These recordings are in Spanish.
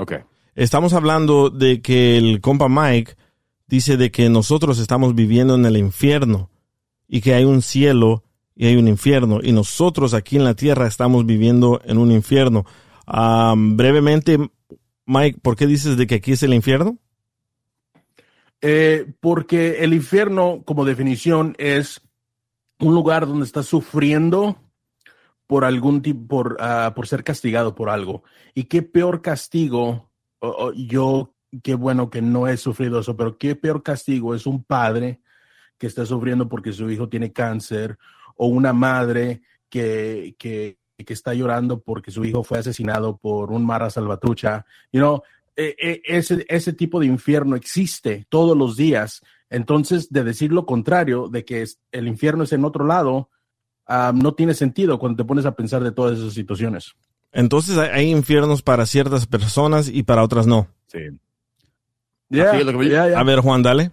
Okay. Estamos hablando de que el compa Mike dice de que nosotros estamos viviendo en el infierno y que hay un cielo y hay un infierno y nosotros aquí en la tierra estamos viviendo en un infierno. Brevemente, Mike, ¿por qué dices de que aquí es el infierno? Porque el infierno, como definición, es un lugar donde estás sufriendo por algún tipo, por ser castigado por algo. ¿Y qué peor castigo? Yo, qué bueno que no he sufrido eso, pero qué peor castigo es un padre que está sufriendo porque su hijo tiene cáncer, o una madre que está llorando porque su hijo fue asesinado por un Mara Salvatrucha. You know, ese tipo de infierno existe todos los días. Entonces, de decir lo contrario, de que el infierno es en otro lado, no tiene sentido cuando te pones a pensar de todas esas situaciones. Entonces hay infiernos para ciertas personas y para otras no. Sí. A ver, Juan, dale.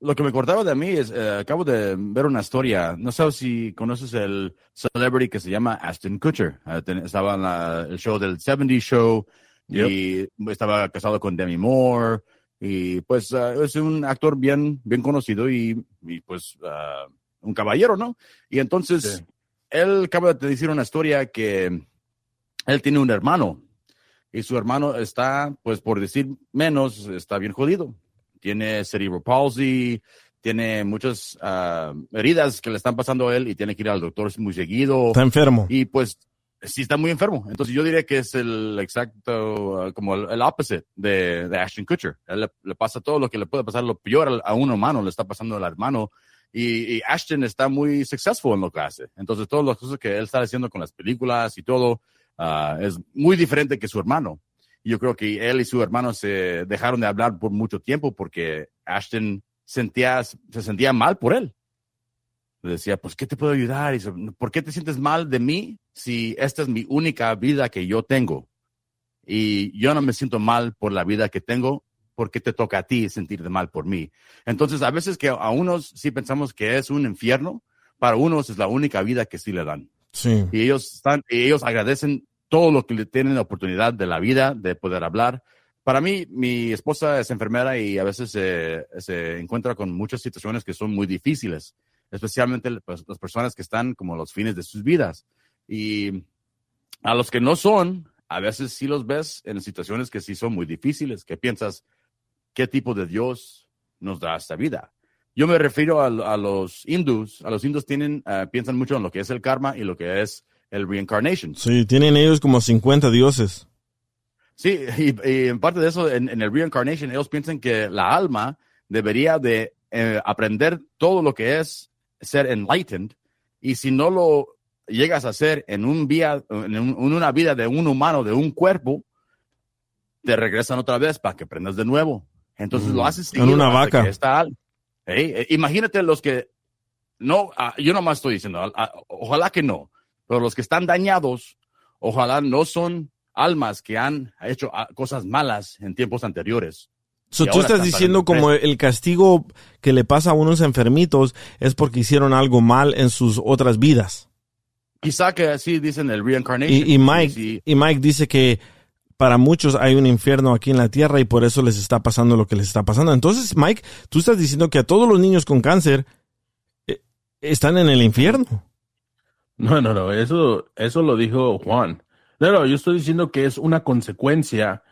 Lo que me acordaba de mí es, acabo de ver una historia. No sé si conoces el celebrity que se llama Ashton Kutcher. Estaba en el show del 70's Show, yep, y estaba casado con Demi Moore. Y pues es un actor bien conocido y pues un caballero, ¿no? Y entonces él acaba de decir una historia que... Él tiene un hermano y su hermano está, pues por decir menos, está bien jodido. Tiene cerebral palsy, tiene muchas heridas que le están pasando a él y tiene que ir al doctor muy seguido. Está enfermo. Y pues sí, está muy enfermo. Entonces yo diría que es el exacto, como el opposite de Ashton Kutcher. Él le pasa todo lo que le puede pasar, lo peor a un humano le está pasando al hermano. Y Ashton está muy successful en lo que hace. Entonces todas las cosas que él está haciendo con las películas y todo... es muy diferente que su hermano. Yo creo que él y su hermano se dejaron de hablar por mucho tiempo porque Ashton se sentía mal por él. Le decía, pues, ¿qué te puedo ayudar? Y ¿por qué te sientes mal de mí si esta es mi única vida que yo tengo? Y yo no me siento mal por la vida que tengo, porque te toca a ti sentirte mal por mí. Entonces, a veces que a unos sí pensamos que es un infierno, para unos es la única vida que sí le dan. Sí. Y ellos agradecen todo lo que le tienen la oportunidad de la vida, de poder hablar. Para mí, mi esposa es enfermera y a veces se encuentra con muchas situaciones que son muy difíciles, especialmente pues, las personas que están como los fines de sus vidas. Y a los que no son, a veces sí los ves en situaciones que sí son muy difíciles, que piensas, ¿qué tipo de Dios nos da esta vida? Yo me refiero a los hindús. A los hindús piensan mucho en lo que es el karma y lo que es el reincarnation. Sí, tienen ellos como 50 dioses. Sí, y en parte de eso, en el reincarnation, ellos piensan que la alma debería de aprender todo lo que es ser enlightened. Y si no lo llegas a hacer en una vida de un humano, de un cuerpo, te regresan otra vez para que aprendas de nuevo. Entonces lo haces en una vaca. Hey, imagínate los que no, yo nomás estoy diciendo, ojalá que no, pero los que están dañados, ojalá no son almas que han hecho cosas malas en tiempos anteriores. So, tú estás diciendo como el castigo que le pasa a unos enfermitos es porque hicieron algo mal en sus otras vidas. Quizá que así dicen el reincarnation. Y Mike dice que para muchos hay un infierno aquí en la tierra y por eso les está pasando lo que les está pasando. Entonces, Mike, tú estás diciendo que a todos los niños con cáncer están en el infierno. No, eso lo dijo Juan. Claro, yo estoy diciendo que es una consecuencia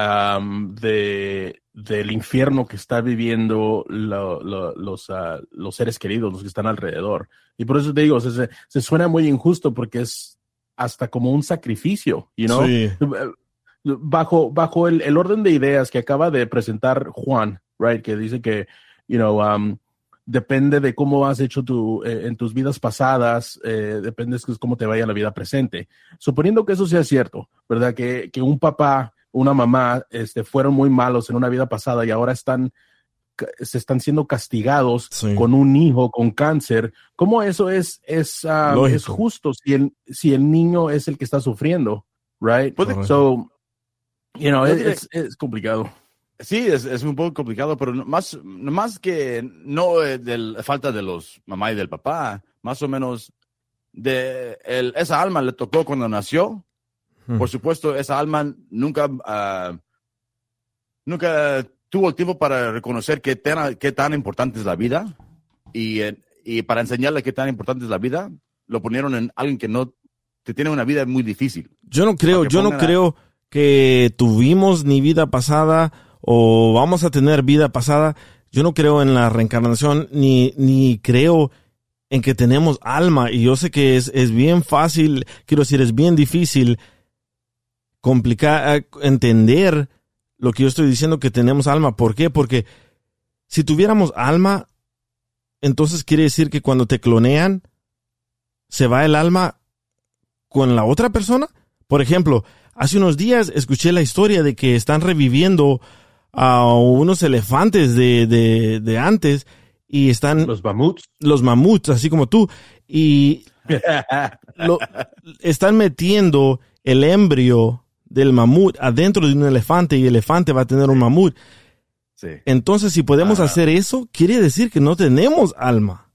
del infierno que está viviendo los seres queridos, los que están alrededor. Y por eso te digo, se suena muy injusto porque es hasta como un sacrificio, you know? Sí. Bajo el orden de ideas que acaba de presentar Juan, right? Que dice que, you know, depende de cómo has hecho en tus vidas pasadas, depende de cómo te vaya la vida presente. Suponiendo que eso sea cierto, ¿verdad? Que un papá, una mamá, fueron muy malos en una vida pasada y ahora se están siendo castigados, sí, con un hijo con cáncer. ¿Cómo eso es justo si el niño es el que está sufriendo, right? So, you know, es complicado. Sí, es un poco complicado, pero más que no de la falta de los mamá y del papá, más o menos esa alma le tocó cuando nació. Por supuesto, esa alma nunca tuvo el tiempo para reconocer qué tan importante es la vida y para enseñarle qué tan importante es la vida, lo ponieron en alguien que no te tiene una vida muy difícil. Yo no creo que tuvimos ni vida pasada o vamos a tener vida pasada. Yo no creo en la reencarnación ni creo en que tenemos alma, y yo sé que es bien fácil, quiero decir, es bien difícil entender lo que yo estoy diciendo, que tenemos alma. ¿Por qué? Porque si tuviéramos alma, entonces quiere decir que cuando te clonean, se va el alma con la otra persona. Por ejemplo, hace unos días escuché la historia de que están reviviendo a unos elefantes de antes, y están los mamuts, así como tú, y están metiendo el embrión del mamut adentro de un elefante, y el elefante va a tener un mamut. Sí. Entonces, si podemos hacer eso, quiere decir que no tenemos alma.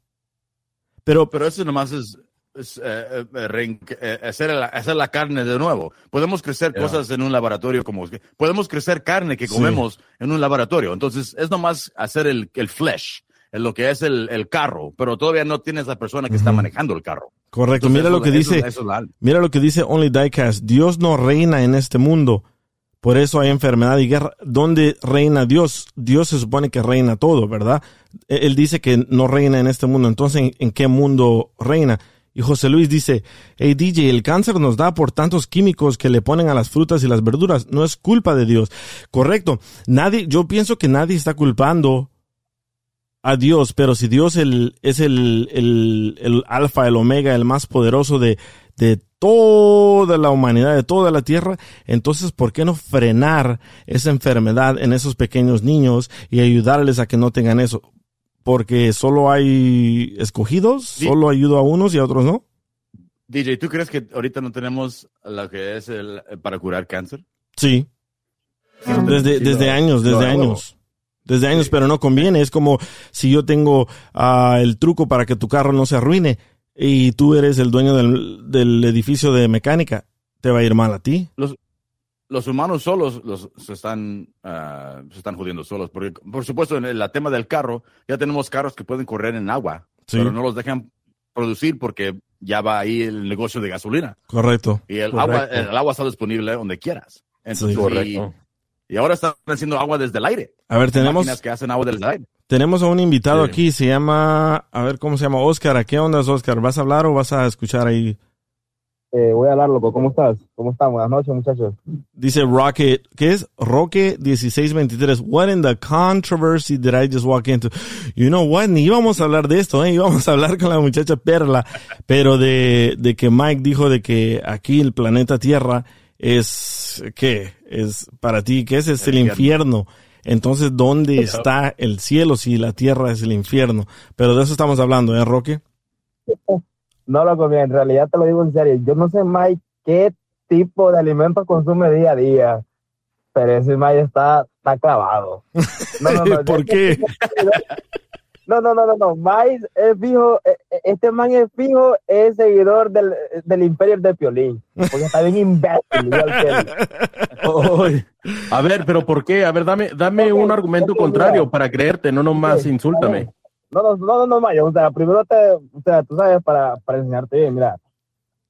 Pero eso nomás es hacer la carne de nuevo. Podemos crecer cosas en un laboratorio, como podemos crecer carne que comemos, sí, en un laboratorio. Entonces, es nomás hacer el flesh, en lo que es el carro, pero todavía no tienes la persona que está manejando el carro. Correcto. Entonces, mira lo que dice Only Diecast. Dios no reina en este mundo. Por eso hay enfermedad y guerra. ¿Dónde reina Dios? Dios se supone que reina todo, ¿verdad? Él dice que no reina en este mundo. Entonces, ¿en qué mundo reina? Y José Luis dice, hey DJ, el cáncer nos da por tantos químicos que le ponen a las frutas y las verduras. No es culpa de Dios. Correcto. Yo pienso que nadie está culpando a Dios, pero si Dios es el alfa, el omega, el más poderoso de toda la humanidad, de toda la tierra, entonces ¿por qué no frenar esa enfermedad en esos pequeños niños y ayudarles a que no tengan eso? Porque solo hay escogidos, solo ayudo a unos y a otros no. DJ, ¿tú crees que ahorita no tenemos lo que es para curar cáncer? Sí. Desde años. Desde años, pero no conviene. Es como si yo tengo el truco para que tu carro no se arruine y tú eres el dueño del edificio de mecánica. Te va a ir mal a ti. Los humanos solos se están jodiendo solos. Porque, por supuesto, en el tema del carro, ya tenemos carros que pueden correr en agua, sí, pero no los dejan producir porque ya va ahí el negocio de gasolina. Correcto. Y el agua está disponible donde quieras. Entonces, sí, correcto. Y ahora están haciendo agua desde el aire. A ver, máquinas que hacen agua desde el aire. Tenemos a un invitado, sí, aquí, ¿cómo se llama? Oscar. ¿Qué onda, Oscar? ¿Vas a hablar o vas a escuchar ahí? Voy a hablar, loco. ¿Cómo estás? ¿Cómo están? Buenas noches, muchachos. Dice Rocket, ¿qué es? Roque 1623. What in the controversy did I just walk into? You know what? Ni íbamos a hablar de esto, íbamos a hablar con la muchacha Perla, pero de que Mike dijo de que aquí el planeta Tierra es para ti, ¿qué es el infierno? Entonces, ¿dónde está el cielo si la tierra es el infierno? Pero de eso estamos hablando, ¿eh, Roque? No, loco, mira, en realidad te lo digo en serio. Yo no sé, Mike, qué tipo de alimentos consume día a día, pero ese Mike está clavado. No, ¿por qué? No. Mike es fijo, este man es fijo, es seguidor del Imperio de Piolín. Porque está bien imbécil. A ver, pero ¿por qué? A ver, dame un argumento contrario para creerte, no nomás insúltame. No, Mike, o sea, primero tú sabes, para enseñarte bien, mira.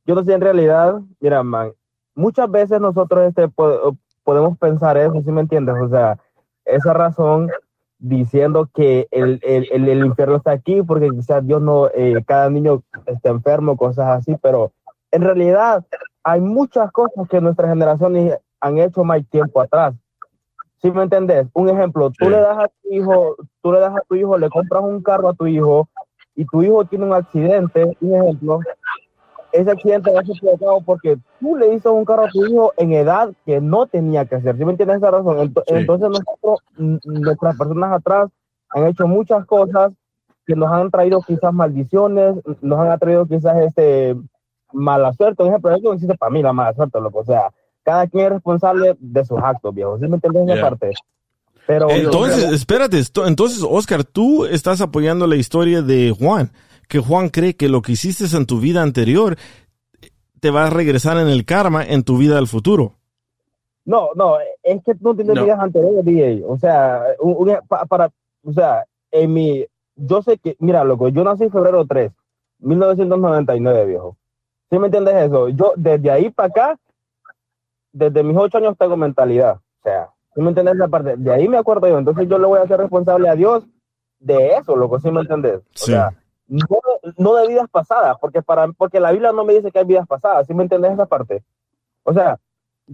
Yo no sé en realidad, mira, man, muchas veces nosotros podemos pensar eso, ¿sí me entiendes? O sea, esa razón diciendo que el infierno está aquí porque quizás Dios no, cada niño está enfermo, cosas así, pero en realidad hay muchas cosas que nuestras generaciones han hecho más tiempo atrás. ¿Sí me entendés? Un ejemplo, tú le das a tu hijo, le compras un carro a tu hijo y tu hijo tiene un accidente, un ejemplo, ese accidente va a ser provocado porque tú le hiciste un carro a tu hijo en edad que no tenía que hacer. ¿Sí me entiendes esa razón? Entonces nuestras personas atrás han hecho muchas cosas que nos han traído quizás maldiciones, nos han traído quizás mala suerte. Por ejemplo, eso existe para mí, la mala suerte, loco. O sea, cada quien es responsable de sus actos, viejo. ¿Sí me entiendes esa parte? Pero, entonces, espérate, entonces, Oscar, tú estás apoyando la historia de Juan, que Juan cree que lo que hiciste en tu vida anterior te va a regresar en el karma en tu vida del futuro. No, es que tú no tienes vidas anteriores, DJ. O sea, yo sé que, mira, loco, yo nací en febrero 3, 1999, viejo. ¿Sí me entiendes eso? Yo, desde ahí para acá, desde mis 8 años tengo mentalidad. O sea, ¿sí me entiendes esa parte? De ahí me acuerdo yo. Entonces yo le voy a hacer responsable a Dios de eso, loco. ¿Sí me entiendes? Sí. O sea, no de vidas pasadas, porque la Biblia no me dice que hay vidas pasadas. ¿Sí me entiendes esa parte? O sea,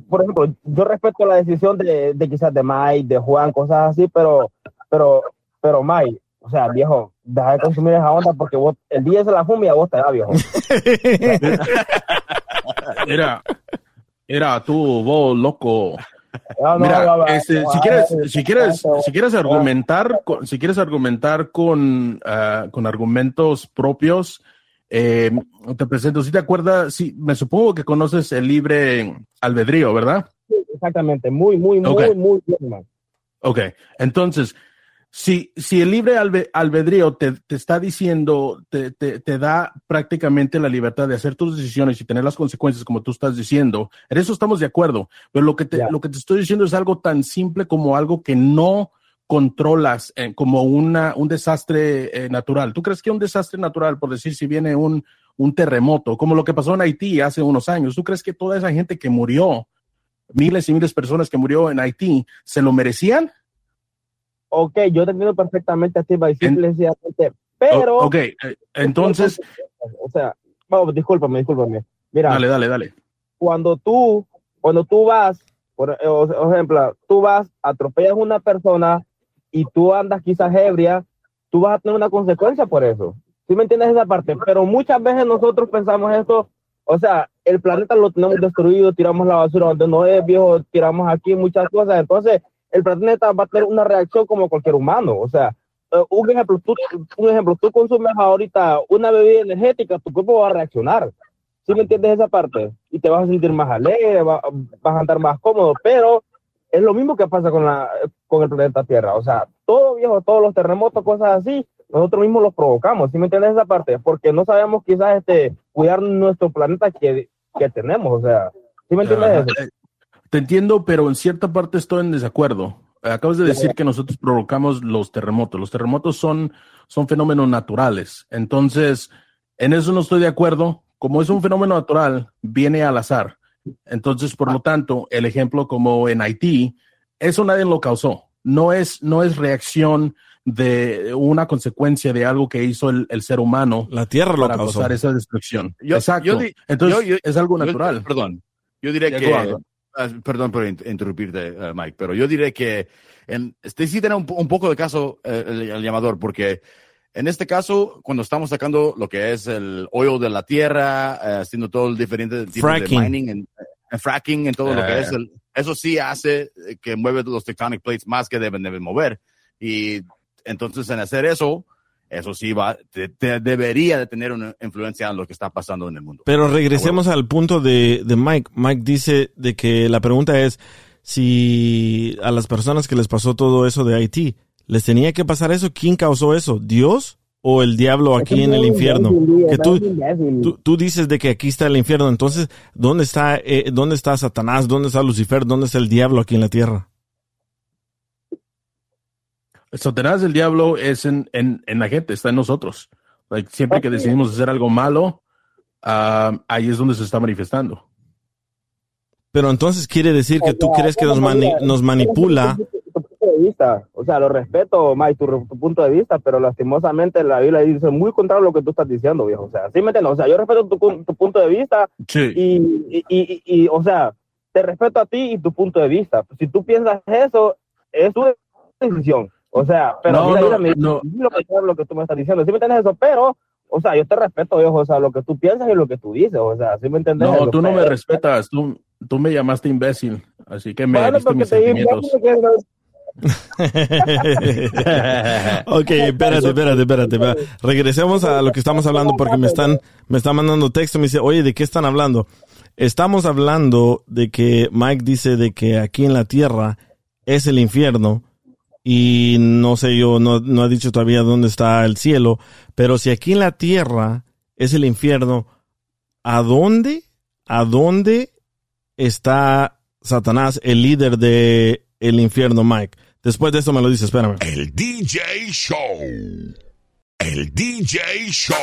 por ejemplo, yo respeto la decisión de quizás de Mike, de Juan, cosas así, pero Mike, o sea, viejo, deja de consumir esa onda porque vos, el día se la fuma y a vos te da, viejo. Mira, tú, vos, loco. Mira, si quieres argumentar con argumentos propios, te presento. Si te acuerdas, me supongo que conoces el libre albedrío, ¿verdad? Sí, exactamente. Muy bien, man. Ok, entonces, si el libre albedrío te está diciendo, te da prácticamente la libertad de hacer tus decisiones y tener las consecuencias como tú estás diciendo, en eso estamos de acuerdo, pero lo que te estoy diciendo es algo tan simple como algo que no controlas, como un desastre natural. ¿Tú crees que un desastre natural, por decir, si viene un terremoto, como lo que pasó en Haití hace unos años, tú crees que toda esa gente que murió, miles y miles de personas que murió en Haití, se lo merecían? Ok, yo te entiendo perfectamente, Steve, pero... Ok, entonces... O sea, vamos, discúlpame. Mira, dale. Cuando tú vas, por ejemplo, tú vas, atropellas a una persona y tú andas quizás ebria, tú vas a tener una consecuencia por eso. ¿Sí me entiendes esa parte? Pero muchas veces nosotros pensamos esto, o sea, el planeta lo tenemos destruido, tiramos la basura donde no es, viejo, tiramos aquí muchas cosas, entonces... El planeta va a tener una reacción como cualquier humano. O sea, un ejemplo, tú consumes ahorita una bebida energética, tu cuerpo va a reaccionar. ¿Sí me entiendes esa parte? Y te vas a sentir más alegre, vas a andar más cómodo, pero es lo mismo que pasa con el planeta Tierra. O sea, todo, viejo, todos los terremotos, cosas así, nosotros mismos los provocamos. ¿Sí me entiendes esa parte? Porque no sabemos quizás cuidar nuestro planeta que tenemos. O sea, ¿sí me entiendes eso? Te entiendo, pero en cierta parte estoy en desacuerdo. Acabas de decir que nosotros provocamos los terremotos. Los terremotos son fenómenos naturales. Entonces, en eso no estoy de acuerdo. Como es un fenómeno natural, viene al azar. Entonces, por lo tanto, el ejemplo como en Haití, eso nadie lo causó. No es reacción de una consecuencia de algo que hizo el ser humano. La tierra lo causó. Para causar esa destrucción. Entonces, es algo natural. Yo diría que... Perdón por interrumpirte, Mike, pero yo diré que sí tiene un poco de caso el llamador, porque en este caso, cuando estamos sacando lo que es el hoyo de la tierra, haciendo todo el diferente tipo fracking. De mining, fracking, en todo lo que es, eso sí hace que mueve los tectonic plates más que deben mover. Y entonces, en hacer eso... Eso sí te debería de tener una influencia en lo que está pasando en el mundo. Pero regresemos al punto de Mike. Mike dice de que la pregunta es si a las personas que les pasó todo eso de Haití, ¿les tenía que pasar eso? ¿Quién causó eso? ¿Dios o el diablo aquí en el infierno? Que tú dices de que aquí está el infierno. Entonces, ¿dónde está Satanás? ¿Dónde está Lucifer? ¿Dónde está el diablo aquí en la tierra? Satanás, el diablo, es en la gente, está en nosotros. Siempre que decidimos hacer algo malo, ahí es donde se está manifestando. Pero entonces quiere decir que tú crees que nos manipula. O sea, lo respeto, Mike, tu punto de vista, pero lastimosamente la Biblia dice muy contrario a lo que tú estás diciendo, viejo. O sea, ¿sí me entiendes? O sea, yo respeto tu punto de vista, sí. y o sea, te respeto a ti y tu punto de vista. Si tú piensas eso, es tu decisión. O sea, pero no. Lo que tú me estás diciendo, ¿sí me entiendes eso? Pero, o sea, yo te respeto, viejo, o sea, lo que tú piensas y lo que tú dices, o sea, ¿sí me entiendes? No, tú no me respetas, tú me llamaste imbécil, así que me diste mis sentimientos. Ok, espérate. Regresemos a lo que estamos hablando, porque me están mandando texto, me dice, oye, ¿de qué están hablando? Estamos hablando de que Mike dice de que aquí en la tierra es el infierno, y no sé, yo no ha dicho todavía dónde está el cielo, pero si aquí en la tierra es el infierno, ¿a dónde está Satanás, el líder de el infierno, Mike? Después de esto me lo dice, espérame. El DJ Show.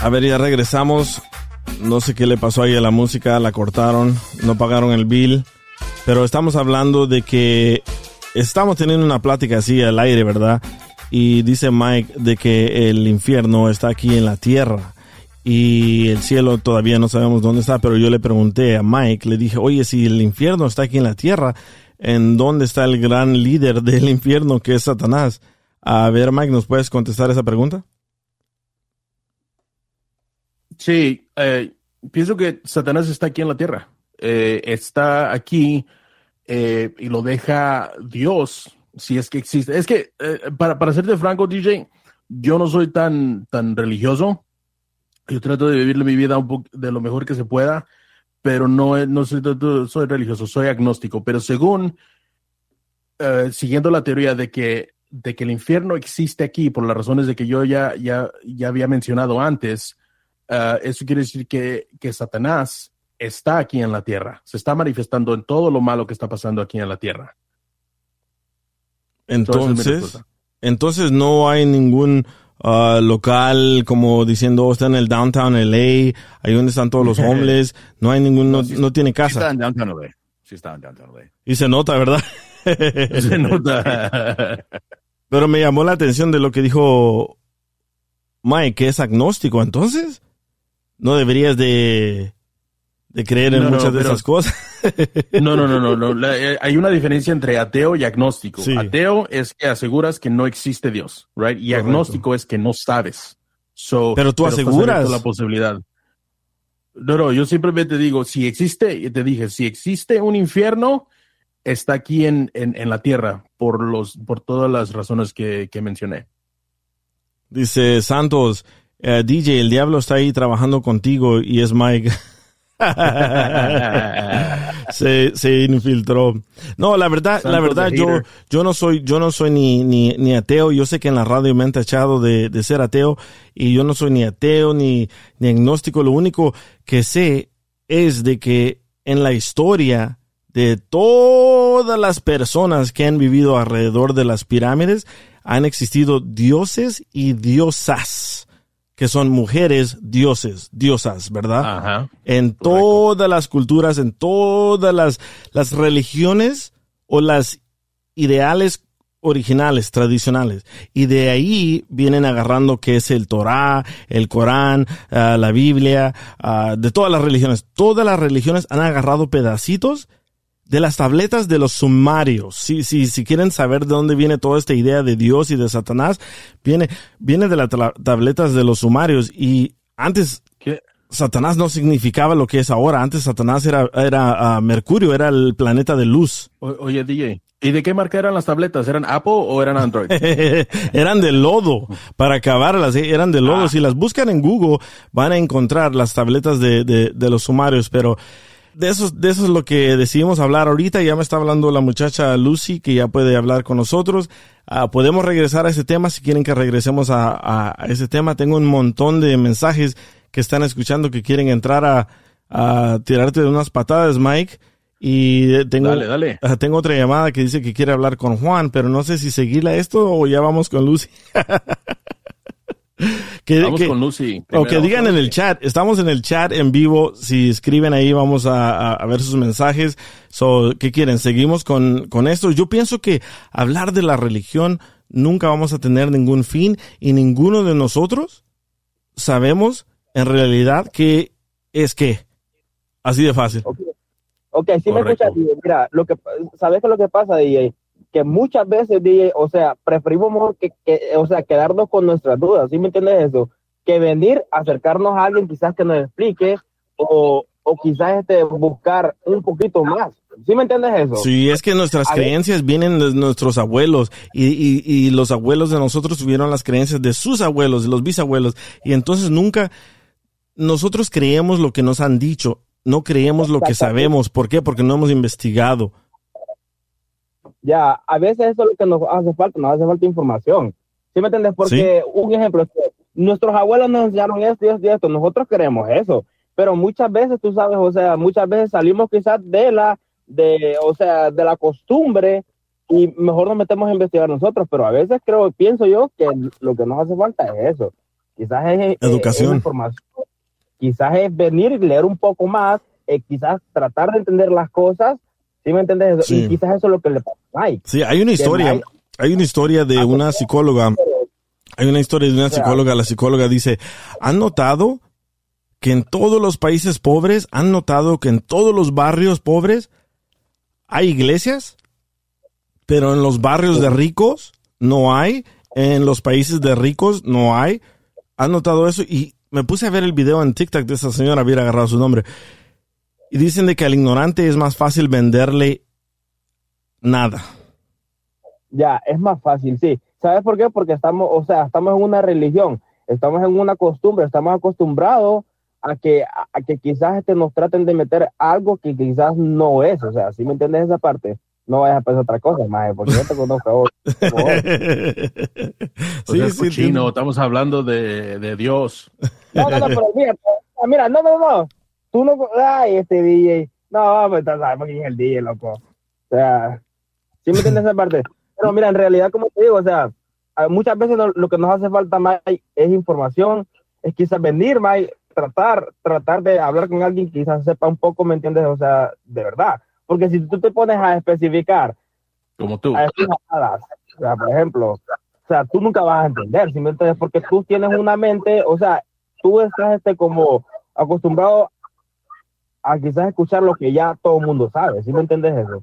A ver, ya regresamos. No sé qué le pasó ahí a la música, la cortaron, no pagaron el bill. Pero estamos hablando de que estamos teniendo una plática así al aire, ¿verdad? Y dice Mike de que el infierno está aquí en la tierra. Y el cielo todavía no sabemos dónde está, pero yo le pregunté a Mike, le dije, oye, si el infierno está aquí en la tierra, ¿en dónde está el gran líder del infierno que es Satanás? A ver, Mike, ¿nos puedes contestar esa pregunta? Sí, pienso que Satanás está aquí en la tierra. Está aquí y lo deja Dios, si es que existe. Es que, para serte franco, DJ, yo no soy tan religioso. Yo trato de vivir mi vida de lo mejor que se pueda, pero no soy religioso, soy agnóstico. Pero según, siguiendo la teoría de que el infierno existe aquí, por las razones de que yo ya había mencionado antes, eso quiere decir que Satanás está aquí en la tierra, se está manifestando en todo lo malo que está pasando aquí en la tierra. Entonces no hay ningún... local, como diciendo, está en el downtown LA, ahí donde están todos los homeless, no hay ningún, no tiene casa. Sí está en downtown LA. Y se nota, ¿verdad? Se nota. Pero me llamó la atención de lo que dijo Mike, que es agnóstico, entonces no deberías de creer en muchas de esas cosas. No. Hay una diferencia entre ateo y agnóstico. Sí. Ateo es que aseguras que no existe Dios, right? Y correcto. Agnóstico es que no sabes. Pero aseguras la posibilidad. No, yo simplemente digo, si existe un infierno, está aquí en la tierra por todas las razones que mencioné. Dice Santos, DJ, el diablo está ahí trabajando contigo y es Mike. se infiltró. No, la verdad yo no soy ni ateo. Yo sé que en la radio me han tachado de ser ateo, y yo no soy ni ateo ni agnóstico. Lo único que sé es de que en la historia de todas las personas que han vivido alrededor de las pirámides han existido dioses y diosas, que son mujeres diosas, ¿verdad? Ajá, en todas las culturas, en todas las religiones o las ideales originales, tradicionales. Y de ahí vienen agarrando que es el Torá, el Corán, la Biblia, de todas las religiones. Todas las religiones han agarrado pedacitos de las tabletas de los sumarios. Si quieren saber de dónde viene toda esta idea de Dios y de Satanás, viene de las tabletas de los sumarios. Y antes, ¿qué? Satanás no significaba lo que es ahora. Antes Satanás era Mercurio, era el planeta de luz. Oye, DJ, ¿y de qué marca eran las tabletas? ¿Eran Apple o eran Android? Eran de lodo, para acabarlas, eran de lodo. Si las buscan en Google, van a encontrar las tabletas de los sumarios, pero... De eso es lo que decidimos hablar ahorita. Ya me está hablando la muchacha Lucy, que ya puede hablar con nosotros. Podemos regresar a ese tema si quieren que regresemos a ese tema. Tengo un montón de mensajes que están escuchando que quieren entrar a tirarte de unas patadas, Mike. Y dale. Tengo otra llamada que dice que quiere hablar con Juan, pero no sé si seguirla esto o ya vamos con Lucy. Vamos con Lucy. O que digan en el chat. Estamos en el chat en vivo. Si escriben ahí, vamos a ver sus mensajes. ¿Qué quieren? ¿Seguimos con esto? Yo pienso que hablar de la religión nunca vamos a tener ningún fin, y ninguno de nosotros sabemos en realidad qué es qué. Así de fácil. Ok, sí. Correcto. Me escuchas, DJ. Mira, ¿sabes qué es lo que pasa, DJ? Que muchas veces, DJ, o sea, preferimos mejor que quedarnos con nuestras dudas, ¿sí me entiendes eso? Que venir, acercarnos a alguien quizás que nos explique, o quizás buscar un poquito más, ¿sí me entiendes eso? Sí, es que nuestras creencias vienen de nuestros abuelos, y los abuelos de nosotros tuvieron las creencias de sus abuelos, de los bisabuelos, y entonces nunca nosotros creemos lo que nos han dicho, no creemos lo que sabemos. ¿Por qué? Porque no hemos investigado. Ya, a veces eso es lo que nos hace falta información. ¿Sí me entiendes? Porque, un ejemplo, nuestros abuelos nos enseñaron esto y esto y esto, nosotros queremos eso, pero muchas veces, tú sabes, o sea, muchas veces salimos quizás de la costumbre y mejor nos metemos a investigar nosotros, pero a veces pienso yo que lo que nos hace falta es eso. Quizás es educación. Es información. Quizás es venir y leer un poco más, quizás tratar de entender las cosas. ¿Sí me entiendes? Eso? Sí. Y quizás eso es lo que le pasa a Mike. Sí, hay una historia de una psicóloga. Hay una historia de una psicóloga. La psicóloga dice, ¿han notado que en todos los países pobres, han notado que en todos los barrios pobres hay iglesias, pero en los barrios de ricos no hay, en los países de ricos no hay? ¿Han notado eso? Y me puse a ver el video en TikTok de esa señora, hubiera agarrado su nombre. Y dicen de que al ignorante es más fácil venderle nada. Ya, es más fácil, sí. ¿Sabes por qué? Porque estamos en una religión, estamos en una costumbre, estamos acostumbrados a que quizás nos traten de meter algo que quizás no es. O sea, ¿sí me entiendes esa parte? No vayas a pensar otra cosa, maje, porque yo te conozco a vos. Sí, estamos hablando de Dios. No, pero mira, no. Tú no... Ay, este DJ... No, pues sabemos quién es el DJ, loco. O sea... ¿Sí me entiendes esa parte? Pero mira, en realidad, como te digo, o sea... Muchas veces lo que nos hace falta, Mike, es información. Es quizás venir, Mike, tratar de hablar con alguien que quizás sepa un poco, ¿me entiendes? O sea, de verdad. Porque si tú te pones a especificar... Como tú. O sea, por ejemplo... O sea, tú nunca vas a entender, ¿sí me entiendes? Porque tú tienes una mente... O sea, tú estás como acostumbrado a quizás escuchar lo que ya todo el mundo sabe, ¿sí me entiendes eso?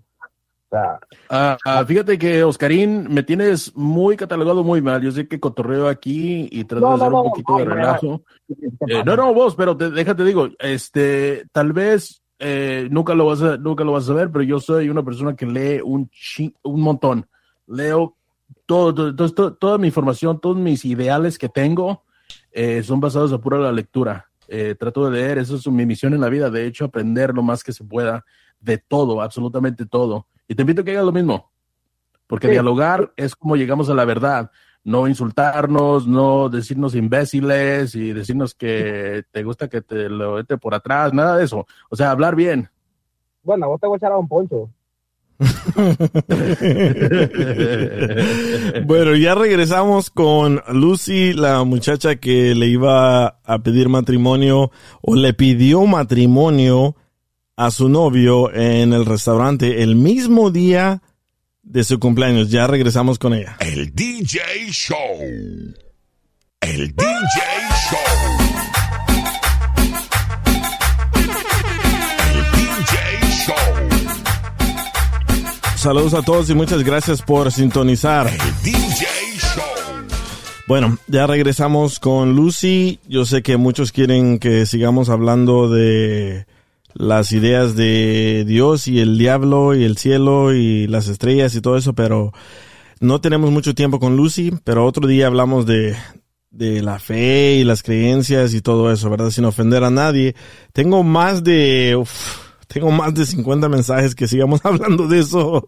O sea, fíjate que, Oscarín, me tienes muy catalogado muy mal. Yo sé que cotorreo aquí y trato de hacer un poquito de relajo. Vos, pero déjate digo, tal vez nunca lo vas a ver, pero yo soy una persona que lee un montón. Leo todo, toda mi información, todos mis ideales que tengo son basados a pura la lectura. Trato de leer, eso es mi misión en la vida, de hecho, aprender lo más que se pueda de todo, absolutamente todo. Y te invito a que hagas lo mismo, porque dialogar es como llegamos a la verdad, no insultarnos, no decirnos imbéciles y decirnos que te gusta que te lo vete por atrás, nada de eso. O sea, hablar bien. Bueno, vos te voy a echar a un poncho. Bueno, ya regresamos con Lucy, la muchacha que le iba a pedir matrimonio, o le pidió matrimonio a su novio en el restaurante el mismo día de su cumpleaños. Ya regresamos con ella. Saludos a todos y muchas gracias por sintonizar. Bueno, ya regresamos con Lucy. Yo sé que muchos quieren que sigamos hablando de las ideas de Dios y el diablo y el cielo y las estrellas y todo eso, pero no tenemos mucho tiempo con Lucy, pero otro día hablamos de la fe y las creencias y todo eso, ¿verdad? Sin ofender a nadie. Tengo más de... Tengo más de 50 mensajes que sigamos hablando de eso.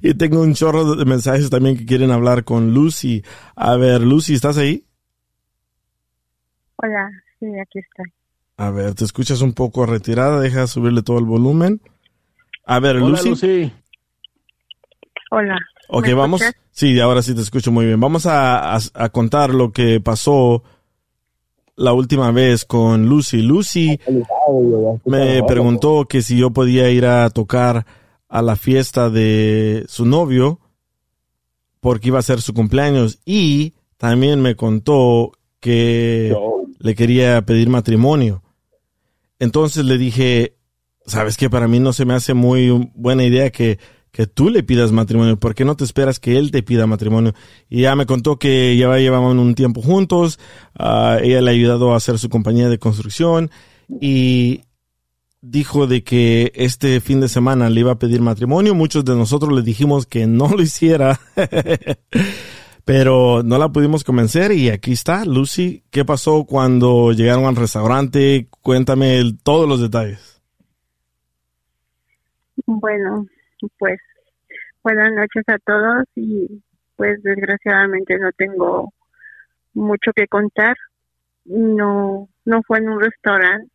Y tengo un chorro de mensajes también que quieren hablar con Lucy. A ver, Lucy, ¿estás ahí? Hola, sí, aquí estoy. A ver, te escuchas un poco retirada. Deja subirle todo el volumen. A ver, Hola, Lucy. Hola. Ok, vamos. Escuchas? Sí, ahora sí te escucho muy bien. Vamos a contar lo que pasó la última vez con Lucy. Lucy me preguntó que si yo podía ir a tocar a la fiesta de su novio porque iba a ser su cumpleaños, y también me contó que le quería pedir matrimonio. Entonces le dije, ¿sabes qué? Para mí no se me hace muy buena idea que tú le pidas matrimonio. ¿Por qué no te esperas que él te pida matrimonio? Y ya me contó que ya llevaban un tiempo juntos. Ella le ha ayudado a hacer su compañía de construcción, y dijo de que este fin de semana le iba a pedir matrimonio. Muchos de nosotros le dijimos que no lo hiciera, pero no la pudimos convencer, y aquí está. Lucy, ¿qué pasó cuando llegaron al restaurante? Cuéntame todos los detalles. Bueno, pues buenas noches a todos, y pues desgraciadamente no tengo mucho que contar. No fue en un restaurante,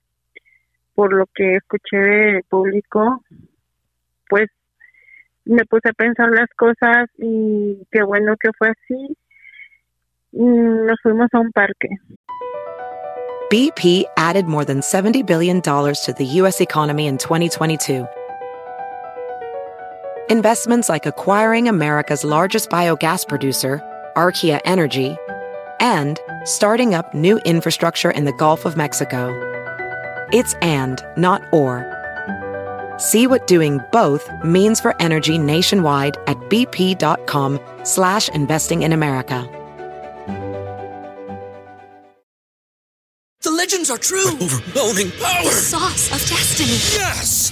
por lo que escuché del público. Pues me puse a pensar las cosas, y qué bueno que fue así. Nos fuimos a un parque. BP added more than $70 billion to the U.S. economy in 2022. Investments like acquiring America's largest biogas producer, Archaea Energy, and starting up new infrastructure in the Gulf of Mexico. It's and, not or. See what doing both means for energy nationwide at bp.com/investing in America. The legends are true. But overwhelming power! The sauce of destiny. Yes!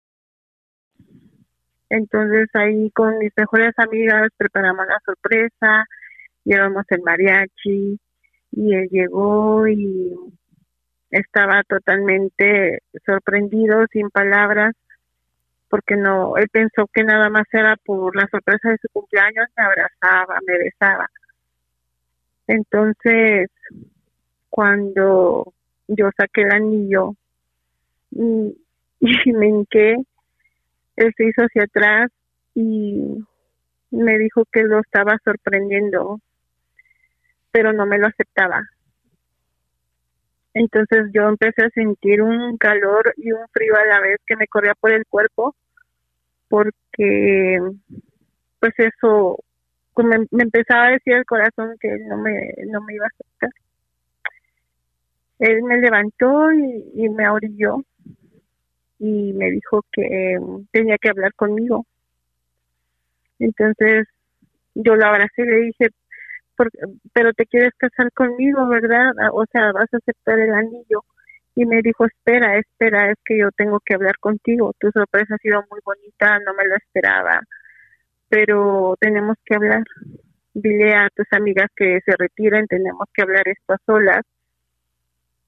Entonces ahí con mis mejores amigas preparamos la sorpresa, llevamos el mariachi, y él llegó y estaba totalmente sorprendido, sin palabras, porque no, él pensó que nada más era por la sorpresa de su cumpleaños. Me abrazaba, me besaba. Entonces, cuando yo saqué el anillo y me hinqué, él se hizo hacia atrás y me dijo que lo estaba sorprendiendo, pero no me lo aceptaba. Entonces yo empecé a sentir un calor y un frío a la vez que me corría por el cuerpo, porque pues eso, me empezaba a decir el corazón que él no me iba a aceptar. Él me levantó y me orilló, y me dijo que tenía que hablar conmigo. Entonces yo lo abracé y le dije, pero te quieres casar conmigo, ¿verdad? O sea, vas a aceptar el anillo. Y me dijo, espera, es que yo tengo que hablar contigo. Tu sorpresa ha sido muy bonita, no me lo esperaba, pero tenemos que hablar. Dile a tus amigas que se retiren, tenemos que hablar esto a solas.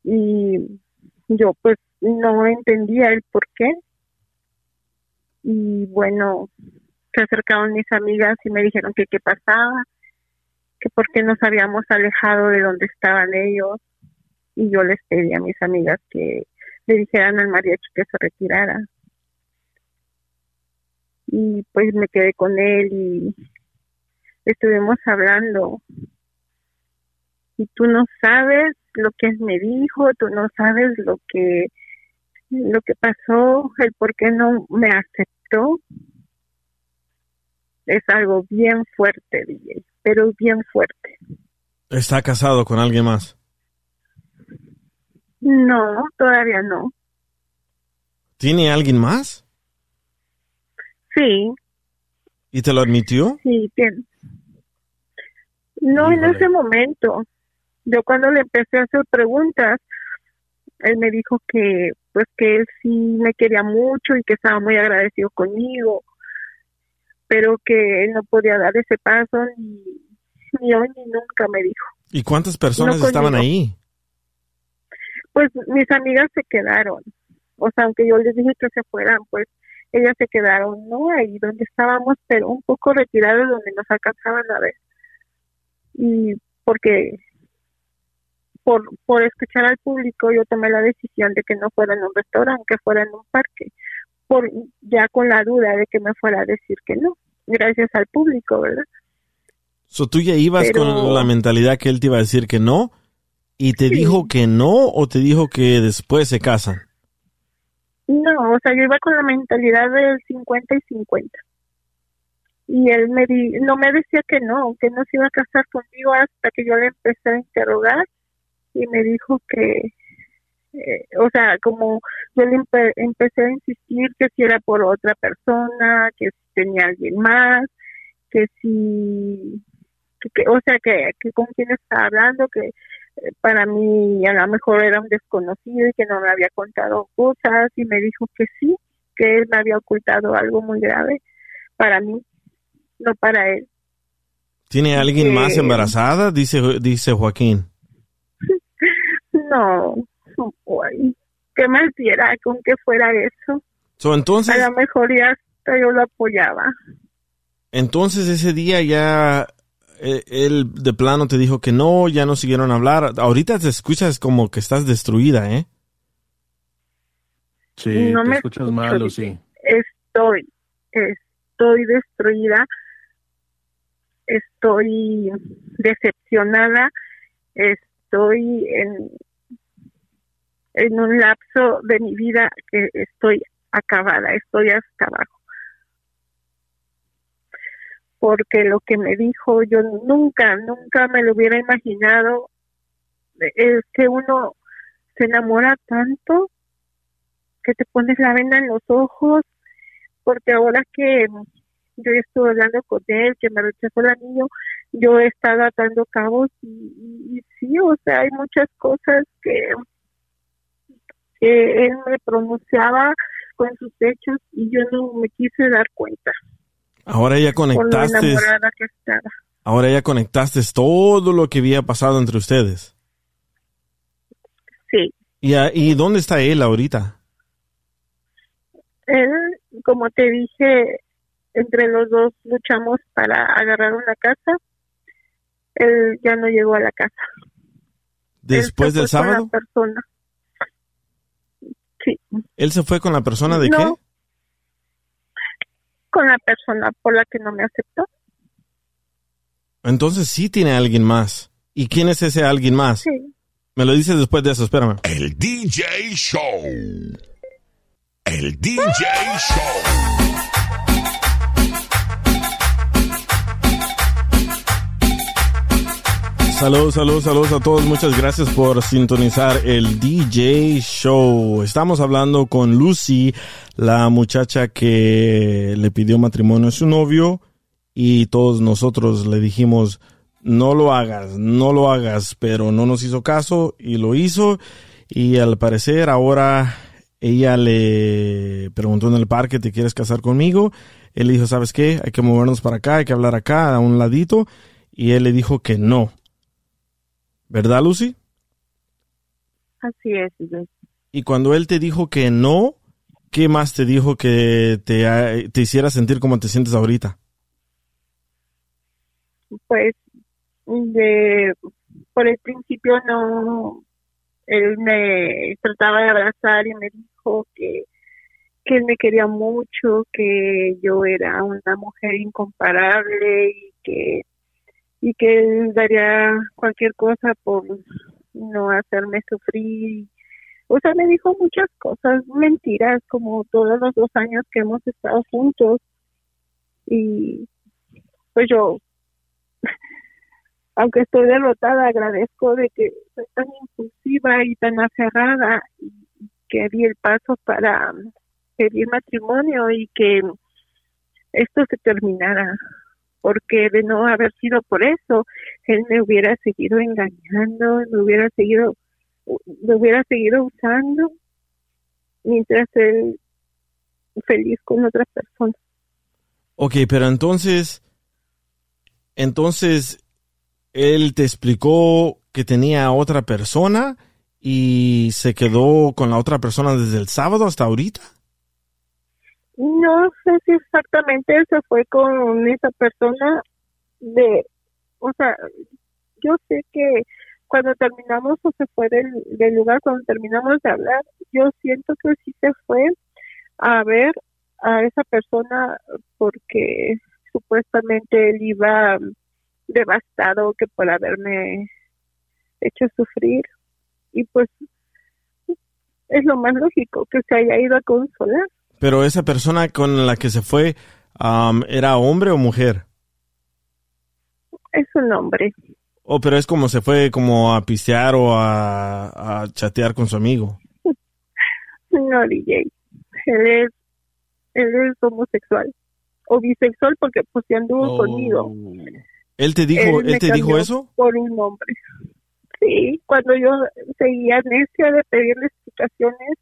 Y yo pues no entendía el por qué, y bueno, se acercaron mis amigas y me dijeron que qué pasaba, que por qué nos habíamos alejado de donde estaban ellos, y yo les pedí a mis amigas que le dijeran al mariachi que se retirara. Y pues me quedé con él y estuvimos hablando, y tú no sabes lo que él me dijo, tú no sabes lo que pasó, el por qué no me aceptó. Es algo bien fuerte, DJ, pero bien fuerte. ¿Está casado con alguien más? No, todavía no. ¿Tiene alguien más? Sí. ¿Y te lo admitió? Sí, bien. No, híjole. En ese momento, yo cuando le empecé a hacer preguntas, él me dijo que pues que él sí me quería mucho y que estaba muy agradecido conmigo, pero que él no podía dar ese paso, ni hoy ni nunca, me dijo. ¿Y cuántas personas estaban ahí? Pues mis amigas se quedaron. O sea, aunque yo les dije que se fueran, pues ellas se quedaron, ¿no? Ahí donde estábamos, pero un poco retirados donde nos alcanzaban a ver. Y porque por escuchar al público, yo tomé la decisión de que no fuera en un restaurante, que fuera en un parque, ya con la duda de que me fuera a decir que no, gracias al público, ¿verdad? So, ¿tú ya ibas con la mentalidad que él te iba a decir que no? ¿Y te dijo que no o te dijo que después se casan? No, o sea, yo iba con la mentalidad del 50 y 50. Y él no me decía que no se iba a casar conmigo hasta que yo le empecé a interrogar. Y me dijo que, o sea, como yo le empecé a insistir que si era por otra persona, que si tenía alguien más, que si, o sea, que con quién estaba hablando, que para mí a lo mejor era un desconocido y que no me había contado cosas, y me dijo que sí, que él me había ocultado algo muy grave para mí, no para él. ¿Tiene alguien más embarazada? Dice Joaquín. No, ¿qué más diera con que fuera eso? Entonces, a lo mejor ya hasta yo lo apoyaba. Entonces ese día ya él de plano te dijo que no, ya no siguieron a hablar. Ahorita te escuchas como que estás destruida, ¿eh? Sí, no te escuchas mal o sí. Estoy destruida, estoy decepcionada, estoy en un lapso de mi vida que estoy acabada, estoy hasta abajo. Porque lo que me dijo, yo nunca me lo hubiera imaginado. Es que uno se enamora tanto que te pones la venda en los ojos, porque ahora que yo estuve hablando con él, que me rechazó el anillo, yo he estado atando cabos y sí, o sea, hay muchas cosas que él me pronunciaba con sus hechos y yo no me quise dar cuenta. Ahora ya conectaste. Con lo enamorada que estaba. Ahora ya conectaste todo lo que había pasado entre ustedes. Sí. ¿Y dónde está él ahorita? Él, como te dije, entre los dos luchamos para agarrar una casa. Él ya no llegó a la casa. ¿Después del sábado? Sí. ¿Él se fue con la persona de qué? Con la persona por la que no me aceptó. Entonces sí tiene alguien más. ¿Y quién es ese alguien más? Sí. Me lo dices después de eso, espérame. El DJ Show. El DJ Show. Saludos a todos. Muchas gracias por sintonizar el DJ Show. Estamos hablando con Lucy, la muchacha que le pidió matrimonio a su novio y todos nosotros le dijimos no lo hagas, pero no nos hizo caso y lo hizo, y al parecer ahora ella le preguntó en el parque, ¿te quieres casar conmigo? Él dijo, ¿sabes qué? Hay que movernos para acá, hay que hablar acá, a un ladito, y él le dijo que no. ¿Verdad, Lucy? Así es, Lucy. Y cuando él te dijo que no, ¿qué más te dijo que te hiciera sentir como te sientes ahorita? Pues, por el principio no, él me trataba de abrazar y me dijo que él me quería mucho, que yo era una mujer incomparable y que él daría cualquier cosa por no hacerme sufrir. O sea, me dijo muchas cosas, mentiras, como todos los 2 años que hemos estado juntos. Y pues yo, aunque estoy derrotada, agradezco de que soy tan impulsiva y tan aferrada, y que di el paso para pedir matrimonio y que esto se terminara. Porque de no haber sido por eso, él me hubiera seguido engañando, me hubiera seguido usando, mientras él feliz con otras personas. Ok, pero entonces él te explicó que tenía a otra persona y se quedó con la otra persona desde el sábado hasta ahorita. No sé si exactamente se fue con esa persona de, o sea, yo sé que cuando terminamos o se fue del lugar, cuando terminamos de hablar, yo siento que sí se fue a ver a esa persona porque supuestamente él iba devastado que por haberme hecho sufrir y pues es lo más lógico que se haya ido a consolar. Pero esa persona con la que se fue, ¿era hombre o mujer? Es un hombre. Oh, pero es como se fue como a pistear o a chatear con su amigo. No, DJ. Él es homosexual o bisexual porque pues se anduvo conmigo. ¿Él te dijo eso? Por un hombre. Sí, cuando yo seguía necia de pedirle explicaciones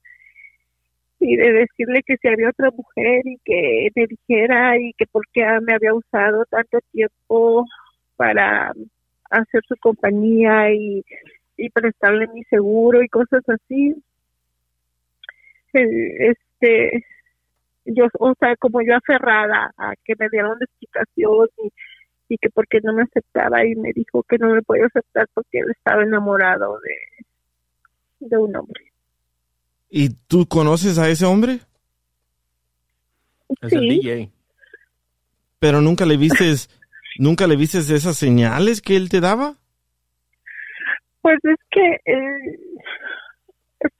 y de decirle que si había otra mujer y que me dijera y que por qué me había usado tanto tiempo para hacer su compañía y prestarle mi seguro y cosas así. Yo, o sea, como yo aferrada a que me dieran una explicación y que porque no me aceptaba y me dijo que no me podía aceptar porque él estaba enamorado de un hombre. ¿Y tú conoces a ese hombre? Sí. Es el DJ. Pero nunca le viste esas señales que él te daba. Pues es que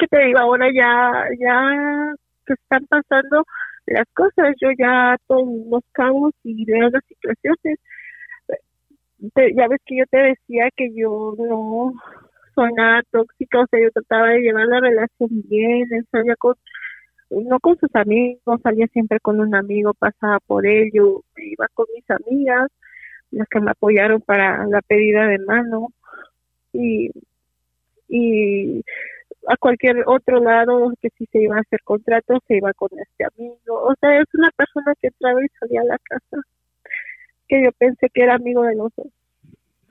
te digo, ahora ya que están pasando las cosas, yo ya todos los cabos y veo las situaciones. Ya ves que yo te decía que yo no soy nada tóxica, o sea, yo trataba de llevar la relación bien, salía no con sus amigos, salía siempre con un amigo, pasaba por él, yo iba con mis amigas, las que me apoyaron para la pedida de mano, y a cualquier otro lado que si se iba a hacer contrato, se iba con este amigo. O sea, es una persona que entraba y salía a la casa, que yo pensé que era amigo de nosotros.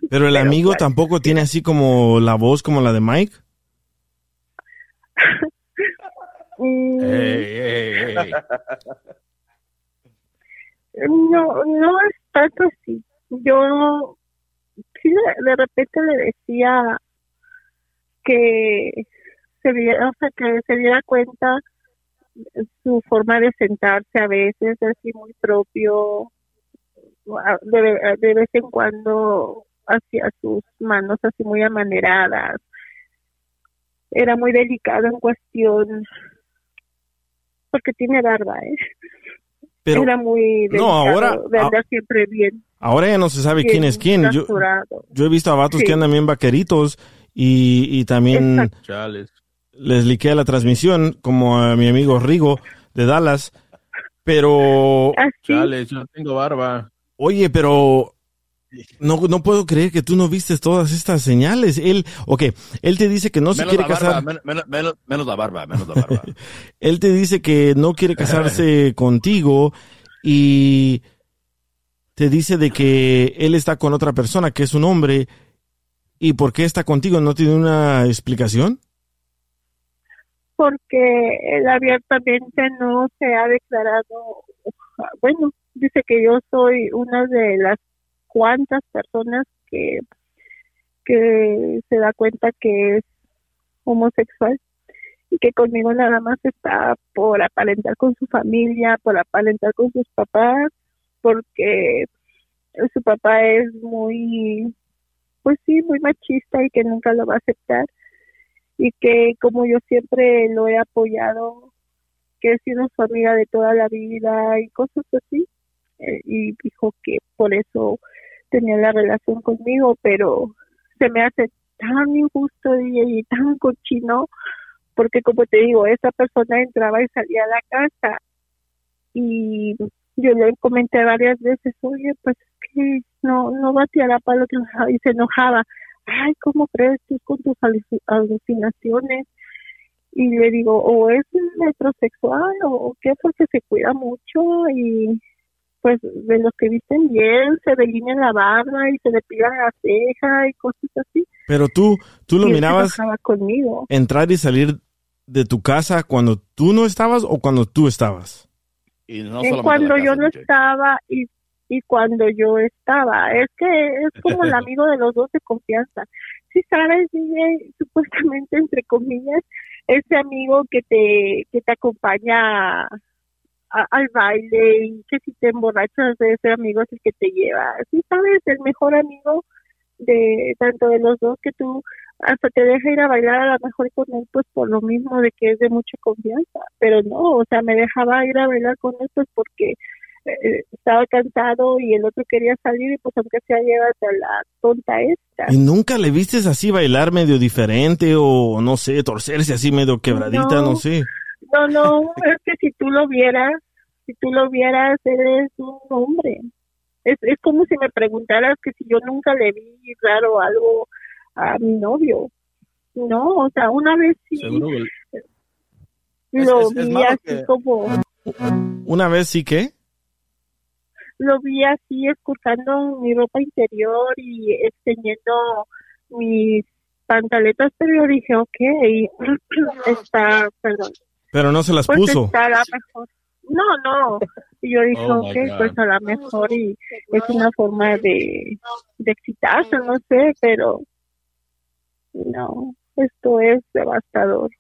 ¿Pero el amigo tampoco tiene así como la voz como la de Mike? Hey. No es tanto así. Yo sí de repente le decía que se diera cuenta su forma de sentarse a veces, así muy propio, de vez en cuando hacia sus manos así muy amaneradas. Era muy delicado en cuestión, porque tiene barba, ¿eh? Pero era muy delicado, no, de andar siempre bien. Ahora ya no se sabe quién es quién. Yo he visto a vatos que andan bien vaqueritos y también les liquea la transmisión, como a mi amigo Rigo de Dallas, pero... Chales, yo no tengo barba. Oye, pero... No puedo creer que tú no viste todas estas señales. Él te dice que no se quiere casar. Menos la barba. Él te dice que no quiere casarse contigo y te dice de que él está con otra persona que es un hombre. ¿Y por qué está contigo? ¿No tiene una explicación? Porque él abiertamente no se ha declarado. Bueno, dice que yo soy una de las cuántas personas que se da cuenta que es homosexual y que conmigo nada más está por aparentar con su familia, por aparentar con sus papás, porque su papá es muy, pues sí, muy machista y que nunca lo va a aceptar, y que como yo siempre lo he apoyado, que he sido su amiga de toda la vida y cosas así, y dijo que por eso tenía la relación conmigo, pero se me hace tan injusto y tan cochino, porque como te digo, esa persona entraba y salía a la casa, y yo le comenté varias veces, oye, pues es que no bateará para el otro lado, y se enojaba, ay, ¿cómo crees tú con tus alucinaciones? Y le digo, o es metrosexual, o qué, porque se cuida mucho, y pues de los que visten bien, se delinean la barba y se depilan la ceja y cosas así. Pero tú lo mirabas conmigo entrar y salir de tu casa cuando tú no estabas o cuando tú estabas. Y no solamente cuando yo no estaba y cuando yo estaba. Es que es como el amigo de los dos de confianza. Sí, sabes, supuestamente, entre comillas, ese amigo que te acompaña al baile y que si te emborrachas de ese amigo es el que te lleva. Sí, sabes, el mejor amigo de tanto de los dos que tú hasta te deja ir a bailar a lo mejor con él, pues por lo mismo de que es de mucha confianza. Pero no, o sea, me dejaba ir a bailar con él pues porque estaba cansado y el otro quería salir y pues aunque sea llévate a la tonta esta. ¿Y nunca le viste así bailar medio diferente o no sé, torcerse así medio quebradita, no sé? No, es que si tú lo vieras, eres un hombre. Es como si me preguntaras que si yo nunca le vi raro algo a mi novio. No, o sea, una vez sí. ¿Seguro? Lo vi así que... como... ¿Una vez sí qué? Lo vi así escurtando mi ropa interior y extendiendo mis pantaletas, pero yo dije, okay, está, perdón. Pero no se las pues puso. Está la mejor. No. Y yo dije, okay, pues a lo mejor y es una forma de excitarse, no sé, pero no, esto es devastador.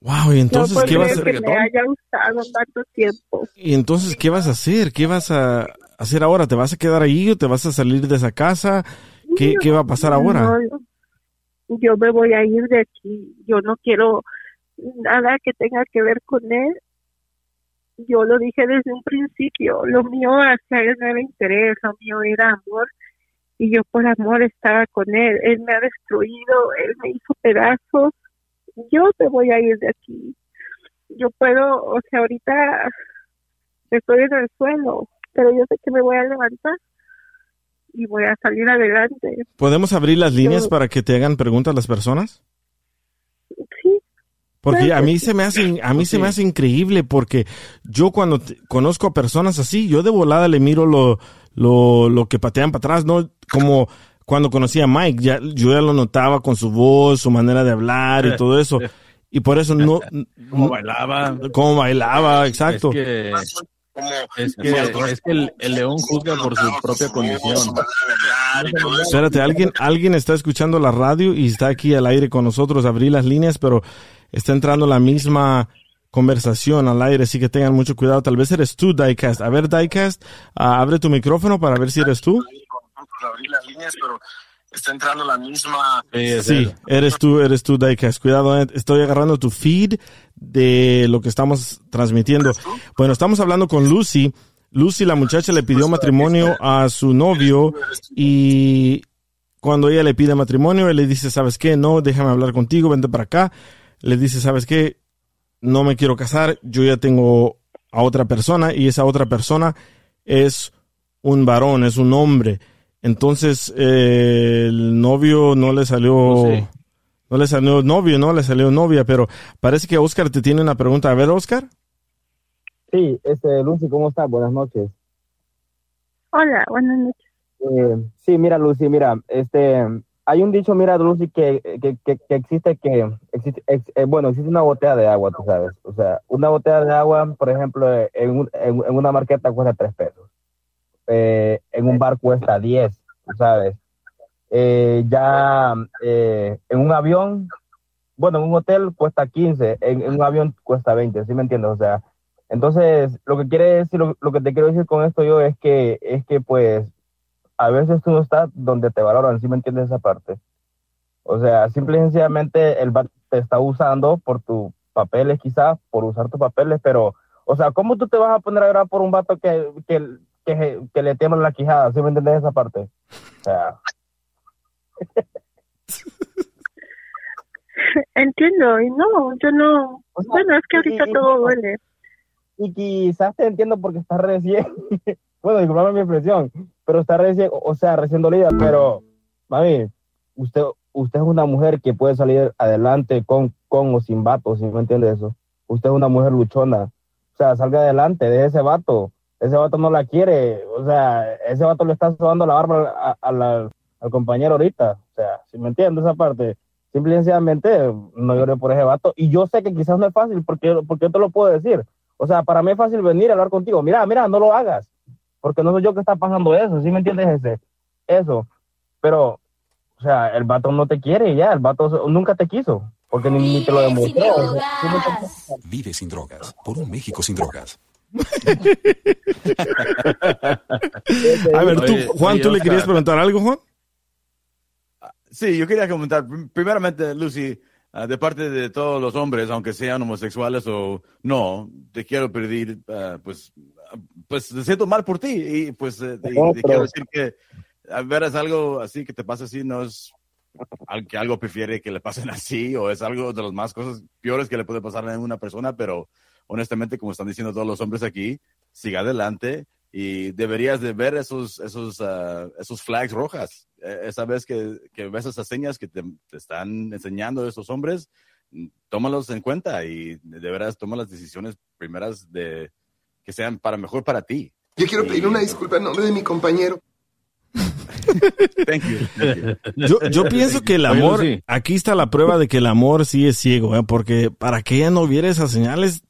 Wow, ¿y entonces no qué vas a hacer? Que me haya gustado tanto tiempo. ¿Y entonces qué vas a hacer? ¿Qué vas a hacer ahora? ¿Te vas a quedar ahí o te vas a salir de esa casa? ¿Qué va a pasar ahora? No, yo me voy a ir de aquí. Yo no quiero nada que tenga que ver con él. Yo lo dije desde un principio. Lo mío hacia él no era interés, lo mío era amor. Y yo por amor estaba con él. Él me ha destruido, él me hizo pedazos. Yo te voy a ir de aquí. Yo puedo, o sea, ahorita estoy en el suelo, pero yo sé que me voy a levantar y voy a salir adelante. ¿Podemos abrir las líneas para que te hagan preguntas las personas? Sí. Porque a mí se me hace increíble, porque yo cuando conozco a personas así, yo de volada le miro lo que patean para atrás, ¿no? Como... Cuando conocí a Mike, yo ya lo notaba con su voz, su manera de hablar y todo eso. Y por eso no... Cómo bailaba, exacto. Es que el león juzga por su propia condición. Espérate, alguien está escuchando la radio y está aquí al aire con nosotros. Abrí las líneas, pero está entrando la misma conversación al aire. Así que tengan mucho cuidado. Tal vez eres tú, Diecast. A ver, Diecast, abre tu micrófono para ver si eres tú. Abrir las líneas, pero está entrando la misma... Sí, eres tú, Diecast. Cuidado, estoy agarrando tu feed de lo que estamos transmitiendo. Bueno, estamos hablando con Lucy. Lucy, la muchacha, le pidió matrimonio a su novio y cuando ella le pide matrimonio, él le dice, ¿sabes qué? No, déjame hablar contigo, vente para acá. Le dice, ¿sabes qué? No me quiero casar, yo ya tengo a otra persona y esa otra persona es un varón, es un hombre. Entonces el novio no le salió novia, pero parece que Oscar te tiene una pregunta. A ver, Oscar. Sí, Lucy, ¿cómo estás? Buenas noches. Hola, buenas noches. Sí, mira, Lucy, mira, hay un dicho, mira, Lucy, que existe una botella de agua, tú sabes. O sea, una botella de agua, por ejemplo, en una marqueta cuesta $3. En un bar cuesta 10, ¿sabes? En un avión, bueno, en un hotel cuesta 15, en un avión cuesta 20, ¿sí me entiendes? O sea, entonces, lo que te quiero decir con esto yo es que pues, a veces tú no estás donde te valoran, ¿sí me entiendes esa parte? O sea, simple y sencillamente el bar te está usando por tus papeles, quizás, por usar tus papeles, pero, o sea, ¿cómo tú te vas a poner a llorar por un vato que le tiemblan la quijada? ¿Sí me entiendes esa parte? O sea. Entiendo, y no, yo no... O sea, bueno, es que ahorita todo duele. Y quizás te entiendo porque estás recién... bueno, disculpame mi expresión, pero está recién, o sea, recién dolida, pero... Mami, usted es una mujer que puede salir adelante con o sin vato, ¿sí me entiendes eso? Usted es una mujer luchona. O sea, salga adelante, deje ese vato. ese vato no la quiere, o sea, ese vato le está sobando la barba al compañero ahorita, o sea, si me entiendes esa parte, simple y sencillamente no lloré por ese vato, y yo sé que quizás no es fácil, porque yo te lo puedo decir, o sea, para mí es fácil venir a hablar contigo, mira, no lo hagas, porque no soy yo que está pasando eso, ¿sí me entiendes? Eso, pero, o sea, el vato no te quiere ya, el vato nunca te quiso, porque ni te lo demostró. Vive sin drogas, por un México sin drogas. A ver, tú, Juan, ¿tú le querías preguntar algo, Juan? Sí, yo quería comentar, primeramente, Lucy, de parte de todos los hombres, aunque sean homosexuales o no, te quiero pedir, pues, te siento mal por ti, y pues, te quiero decir que, a ver, es algo así que te pasa así, no es que algo prefiere que le pasen así, o es algo de las más cosas peores que le puede pasar a una persona, pero honestamente, como están diciendo todos los hombres aquí, siga adelante y deberías de ver esos flags rojas. Esa vez que ves esas señas que te están enseñando esos hombres, tómalos en cuenta y de veras toma las decisiones primeras de que sean para mejor para ti. Yo quiero pedir una disculpa en nombre de mi compañero. Thank you. Yo pienso que el amor, aquí está la prueba de que el amor sí es ciego, porque para que ella no viera esas señales,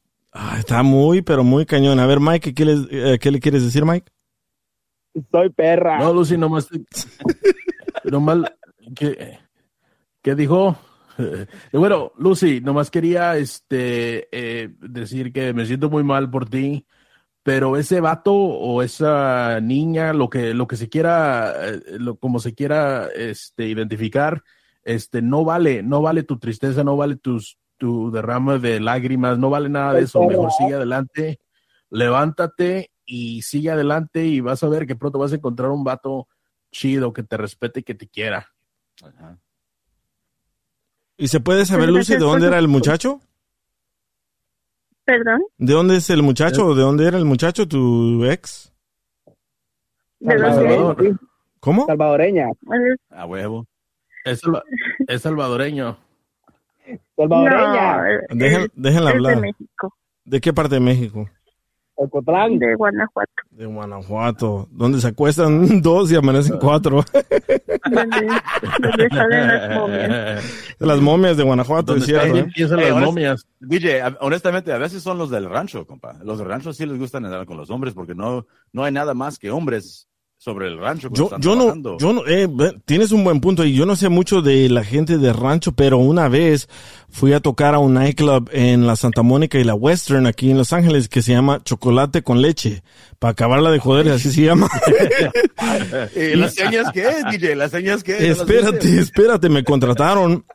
está muy, pero muy cañón. A ver, Mike, ¿qué le quieres decir, Mike? Soy perra. No, Lucy, nomás ¿qué dijo? Bueno, Lucy, nomás quería decir que me siento muy mal por ti. Pero ese vato o esa niña, lo que se quiera, como se quiera identificar, no vale tu tristeza, no vale tu derrama de lágrimas, no vale nada de eso. Mejor sigue adelante, levántate y sigue adelante y vas a ver que pronto vas a encontrar un vato chido que te respete y que te quiera. Ajá. ¿Y se puede saber, Lucy, de dónde era el muchacho? ¿Perdón? ¿De dónde es el muchacho? ¿De dónde era el muchacho, tu ex? ¿De dónde? ¿Cómo? Salvadoreña. A huevo. Es salvadoreño. Salvadoreña. No, déjenla hablar. De México. ¿De qué parte de México? Ocotlán. De Guanajuato. De Guanajuato. ¿Dónde se acuestan 2 y amanecen 4? ¿Dónde salen las momias? Las momias de Guanajuato, es cierto. Las momias. DJ, honestamente, a veces son los del rancho, compa. Los del rancho sí les gustan andar con los hombres porque no hay nada más que hombres sobre el rancho. Tienes un buen punto y yo no sé mucho de la gente de rancho, pero una vez fui a tocar a un nightclub en la Santa Mónica y la Western aquí en Los Ángeles que se llama Chocolate con Leche, para acabarla de joder, así se llama. ¿Las señas qué es, DJ? ¿Las señas qué es? Espérate, me contrataron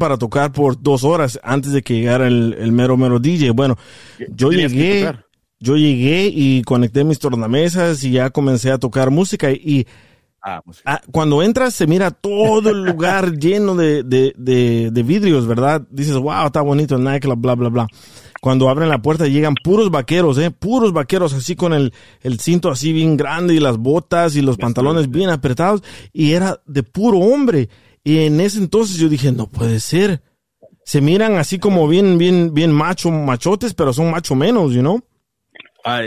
para tocar por 2 horas antes de que llegara el mero mero DJ. Bueno, yo llegué y conecté mis tornamesas y ya comencé a tocar música y cuando entras se mira todo el lugar lleno de vidrios, ¿verdad? Dices, wow, está bonito el nightclub, bla, bla, bla. Cuando abren la puerta llegan puros vaqueros así con el cinto así bien grande y las botas y los pantalones bien apretados y era de puro hombre. Y en ese entonces yo dije, no puede ser. Se miran así como bien machotes, pero son macho menos, you know?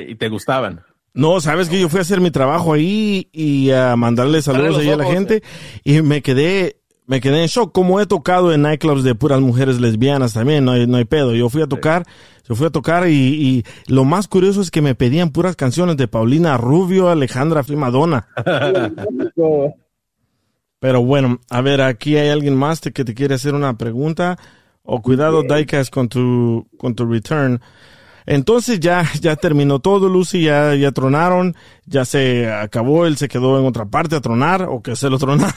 ¿Y te gustaban? No, sabes que yo fui a hacer mi trabajo ahí y a mandarle saludos ahí a la gente y me quedé en shock. Como he tocado en nightclubs de puras mujeres lesbianas también, no hay pedo. Yo fui a tocar y lo más curioso es que me pedían puras canciones de Paulina Rubio, Alejandra Primadona. Pero bueno, a ver, aquí hay alguien más que te quiere hacer una pregunta. Cuidado, Daikas, con tu return. Entonces ya terminó todo, Lucy, ya tronaron, ya se acabó, él se quedó en otra parte a tronar, o que se lo tronara.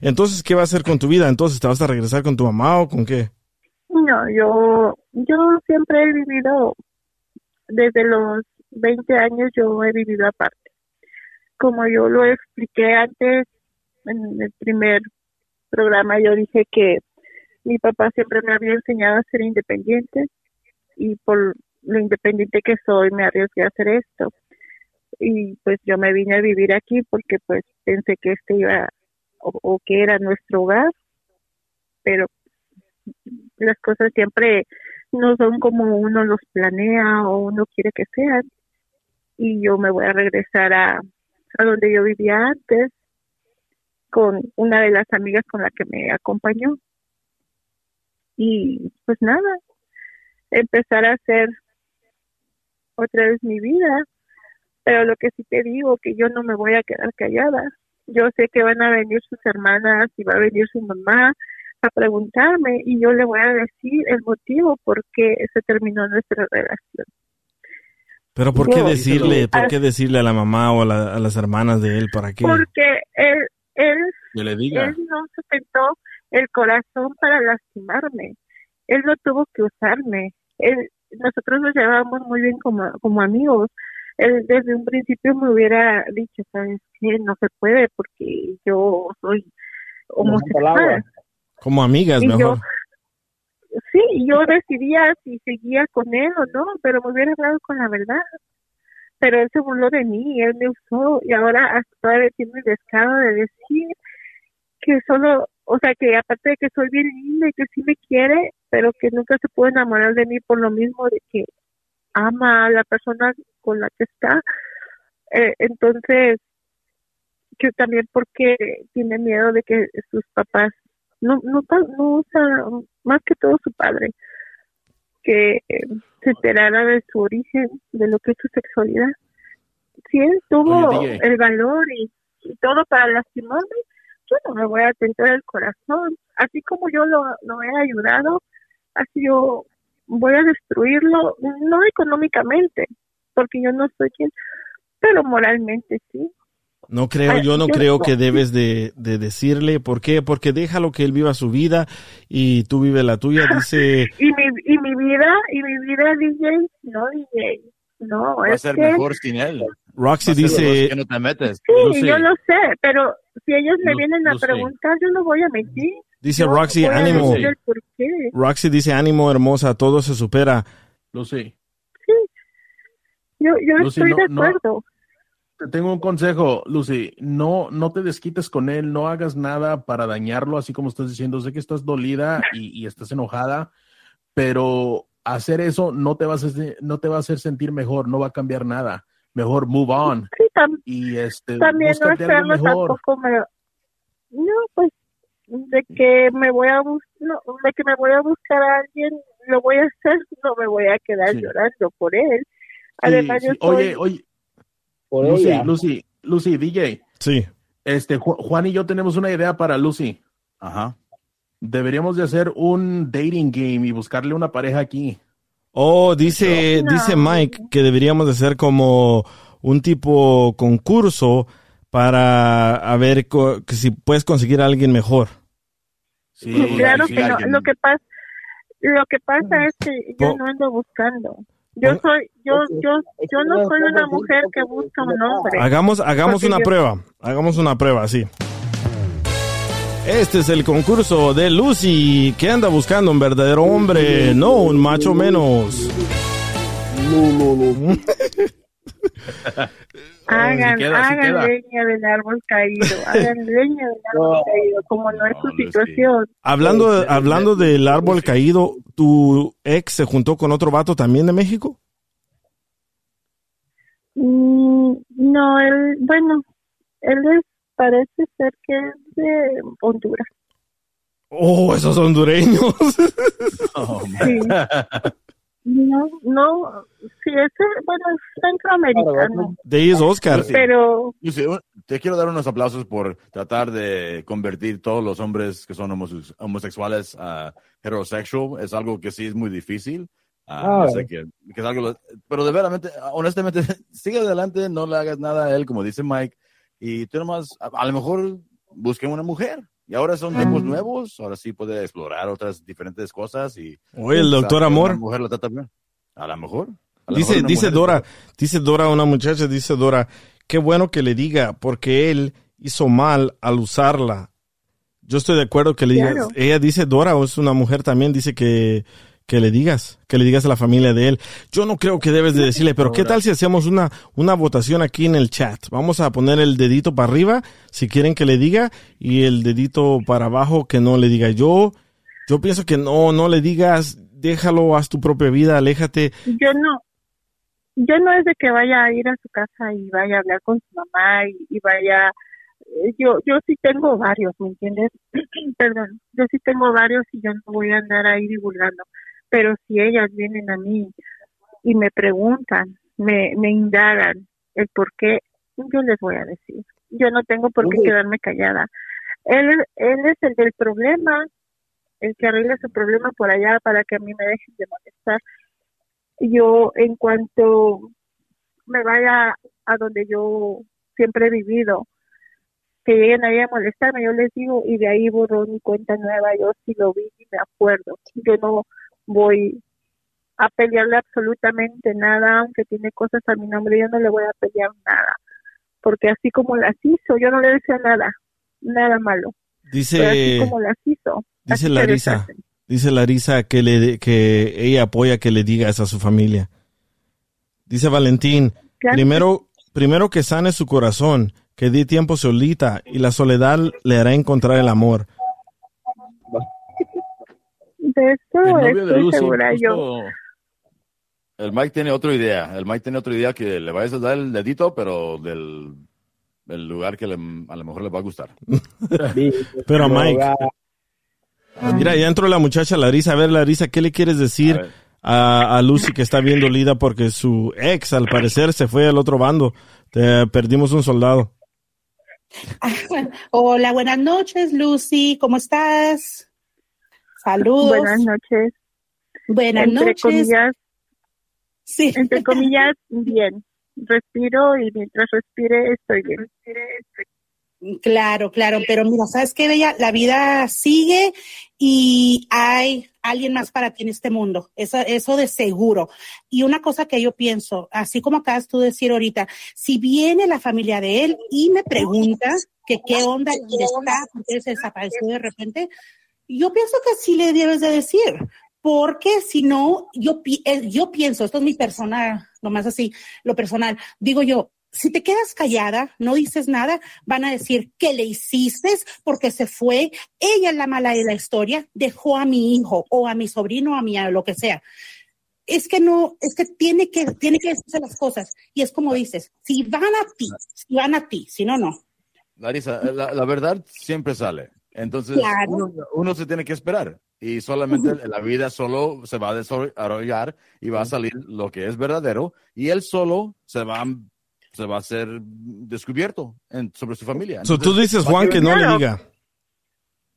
Entonces, ¿qué va a hacer con tu vida? Entonces, ¿te vas a regresar con tu mamá o con qué? No, yo siempre he vivido, desde los 20 años yo he vivido aparte. Como yo lo expliqué antes, en el primer programa yo dije que mi papá siempre me había enseñado a ser independiente y por lo independiente que soy me arriesgué a hacer esto y pues yo me vine a vivir aquí porque pues pensé que este iba o que era nuestro hogar, pero las cosas siempre no son como uno los planea o uno quiere que sean. Y yo me voy a regresar a donde yo vivía antes con una de las amigas con la que me acompañó. Y pues nada, empezar a hacer otra vez mi vida. Pero lo que sí te digo, que yo no me voy a quedar callada. Yo sé que van a venir sus hermanas y va a venir su mamá a preguntarme, y yo le voy a decir el motivo por qué se terminó nuestra relación. Pero ¿por qué decirle, por qué decirle a la mamá o a las hermanas de él? ¿Para qué? Porque él no se tentó el corazón para lastimarme. Él no tuvo que usarme. Nosotros nos llevábamos muy bien como amigos. Él desde un principio me hubiera dicho, ¿sabes qué? No se puede porque yo soy homosexual. Como amigas, y mejor. Yo decidía si seguía con él o no, pero me hubiera hablado con la verdad. Pero él se burló de mí, él me usó, y ahora hasta tiene el descaro de decir que solo, o sea, que aparte de que soy bien linda y que sí me quiere, pero que nunca se puede enamorar de mí por lo mismo de que ama a la persona con la que está. Entonces, yo también porque tiene miedo de que sus papás, no usa, más que todo su padre, que se enterara de su origen, de lo que es su sexualidad. Si él tuvo el valor y todo para lastimarme, yo no me voy a tentar el corazón. Así como yo lo he ayudado, así yo voy a destruirlo, no económicamente, porque yo no soy quien, pero moralmente sí. No creo, yo creo que debes de decirle. ¿Por qué? Porque déjalo que él viva su vida y tú vive la tuya, dice. Y mi vida, DJ, no DJ. No, va a ser que mejor sin él. Roxy dice que no te metes. Sí, no sé. Yo lo sé, pero si ellos me vienen a preguntar, yo no voy a mentir. Dice Roxy, ánimo. Roxy dice, ánimo, hermosa, todo se supera. Lo sé. Sí, yo Lucy, estoy de acuerdo. Te tengo un consejo, Lucy, no te desquites con él, no hagas nada para dañarlo, así como estás diciendo. Sé que estás dolida y estás enojada, pero hacer eso no te va a hacer sentir mejor, no va a cambiar nada. Mejor move on. Sí, también no hacerlo tampoco no, pues de que me voy a buscar a alguien, lo voy a hacer, no me voy a quedar llorando por él. Además yo soy... Oye. Lucy, DJ. Sí. Juan y yo tenemos una idea para Lucy. Ajá. Deberíamos de hacer un dating game y buscarle una pareja aquí. Oh, dice Mike que deberíamos de hacer como un tipo concurso para a ver que si puedes conseguir a alguien mejor. Sí, claro que no. Lo que pasa es que yo no ando buscando. Yo no soy una mujer que busca un hombre. Hagamos una prueba, sí. Este es el concurso de Lucy, que anda buscando un verdadero hombre, no un macho menos. No. Hagan leña del árbol caído, como no es tu situación. Hablando del árbol caído, ¿tu ex se juntó con otro vato también de México? No, él parece ser que es de Honduras. Oh, esos hondureños. Sí. No, sí, es centroamericano. De ahí es Oscar. Pero... te quiero dar unos aplausos por tratar de convertir todos los hombres que son homosexuales a heterosexual. Es algo que sí es muy difícil. No sé que es algo, pero de verdad, honestamente, sigue adelante, no le hagas nada a él, como dice Mike. Y tú nomás, a lo mejor, busque una mujer. Y ahora son tiempos nuevos, ahora sí puede explorar otras diferentes cosas. Oye, el doctor Amor. Mujer lo trata bien. A lo mejor dice Dora, una muchacha, qué bueno que le diga, porque él hizo mal al usarla. Yo estoy de acuerdo que le digas. Ella dice, Dora, o es una mujer también, dice que le digas a la familia de él. Yo no creo que debes de decirle, pero ¿qué tal si hacemos una votación aquí en el chat? Vamos a poner el dedito para arriba si quieren que le diga y el dedito para abajo que no le diga. Yo Yo pienso que no le digas, déjalo, haz tu propia vida, aléjate. Yo no es de que vaya a ir a su casa y vaya a hablar con su mamá y vaya... Yo sí tengo varios, ¿me entiendes? Perdón, yo sí tengo varios y yo no voy a andar ahí divulgando. Pero si ellas vienen a mí y me preguntan, me indagan el por qué, yo les voy a decir. Yo no tengo por qué quedarme callada. Él es el del problema, el que arregla su problema por allá para que a mí me dejen de molestar. Yo, en cuanto me vaya a donde yo siempre he vivido, que lleguen ahí a molestarme, yo les digo, y de ahí borró mi cuenta nueva. Yo sí lo vi y me acuerdo. Yo no voy a pelearle absolutamente nada, aunque tiene cosas a mi nombre, yo no le voy a pelear nada, porque así como las hizo, yo no le decía nada malo. Dice, así como las hizo, dice Larisa, que que ella apoya que le digas a su familia. Dice Valentín, claro, primero que sane su corazón, que dé tiempo solita y la soledad le hará encontrar el amor. De eso estoy segura yo. El Mike tiene otra idea. El Mike tiene otra idea, que le vayas a dar el dedito, pero del lugar que a lo mejor le va a gustar. Pero a Mike... Mira, ya entró la muchacha Larisa. A ver, Larisa, ¿qué le quieres decir a Lucy, que está bien dolida porque su ex, al parecer, se fue al otro bando? Perdimos un soldado. Hola, buenas noches, Lucy. ¿Cómo estás? Saludos. Buenas noches. Buenas noches. Comillas, sí. Entre comillas, bien. Respiro y mientras respire estoy bien. Claro, pero mira, ¿sabes qué, Bella? La vida sigue y hay alguien más para ti en este mundo, eso de seguro. Y una cosa que yo pienso, así como acabas tú de decir ahorita, si viene la familia de él y me pregunta que qué onda, dónde está, porque se desapareció de repente, yo pienso que sí le debes de decir, porque si no, yo pienso, esto es mi personal, nomás así, lo personal, digo yo, si te quedas callada, no dices nada, van a decir que le hiciste porque se fue, ella es la mala de la historia, dejó a mi hijo o a mi sobrino, a mi lo que sea. Es que no, es que tiene que decirse las cosas. Y es como dices, si van a ti, si no, no. Larisa, la verdad siempre sale. Entonces, claro, uno se tiene que esperar. Y solamente la vida solo se va a desarrollar y va a salir lo que es verdadero. Y él solo se va a ser descubierto sobre su familia. Entonces, tú dices, Juan, que no le diga.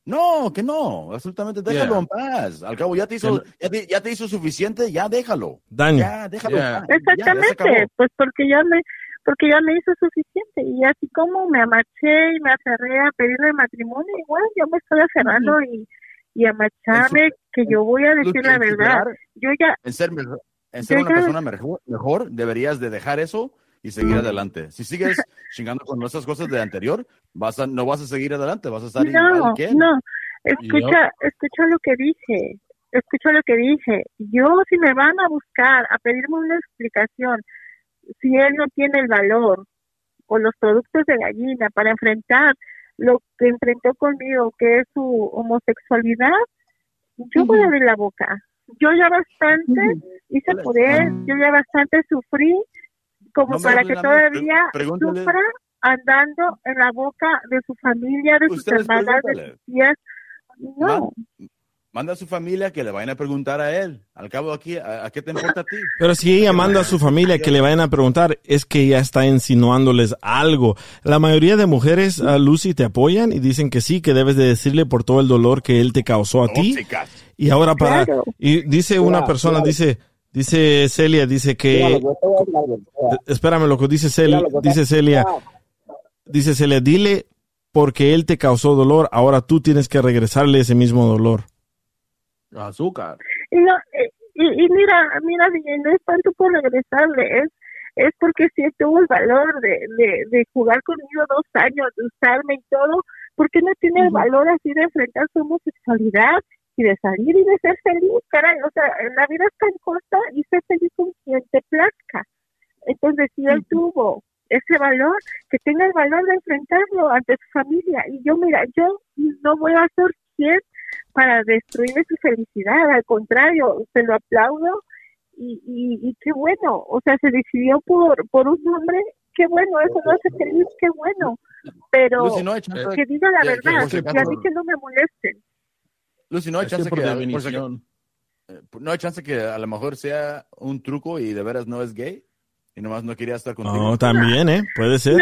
No, que no, absolutamente déjalo en paz. Al cabo ya te hizo suficiente, ya déjalo. Daño. Ya déjalo. Yeah. Exactamente, ya pues porque ya me hizo suficiente. Y así como me amaché y me aferré a pedirle matrimonio, igual yo me estoy aferrando y amacharme, que yo voy a decir la verdad. Yo ya en ser una persona mejor deberías de dejar eso y seguir adelante. Si sigues chingando con esas cosas de anterior, no vas a seguir adelante, vas a estar igual que él. No, escucha lo que dije. Yo, si me van a buscar a pedirme una explicación, si él no tiene el valor o los productos de gallina para enfrentar lo que enfrentó conmigo, que es su homosexualidad, yo voy a abrir la boca. Yo ya bastante hice poder, yo ya bastante sufrí, como para que todavía sufra andando en la boca de su familia, de sus hermanas, de sus tías. No. Manda a su familia que le vayan a preguntar a él. Al cabo aquí, ¿a qué te importa a ti? Pero si ella manda a su familia que le vayan a preguntar, es que ella está insinuándoles algo. La mayoría de mujeres, a Lucy, te apoyan y dicen que sí, que debes de decirle por todo el dolor que él te causó a ti. Y ahora y dice una persona, dice Celia, dice que... Espérame, loco, dice Celia, dile porque él te causó dolor, ahora tú tienes que regresarle ese mismo dolor. Azúcar. Y mira, no es tanto por regresarle, es porque sí tuvo el valor de jugar conmigo 2 años, de usarme y todo, porque no tiene el valor así de enfrentar su homosexualidad y de salir y de ser feliz, caray. O sea, la vida es tan corta y ser feliz con quien te plazca. Entonces, si él tuvo ese valor, que tenga el valor de enfrentarlo ante su familia. Y yo, mira, yo no voy a ser quien para destruirle su felicidad, al contrario, se lo aplaudo y qué bueno, o sea, se decidió por un hombre, qué bueno, eso no hace feliz, qué bueno, pero Lucy, no que diga la verdad, que a mí que no me molesten. Lucy, no hay chance que no hay chance que a lo mejor sea un truco y de veras no es gay y nomás no quería estar contigo. No, también, puede ser.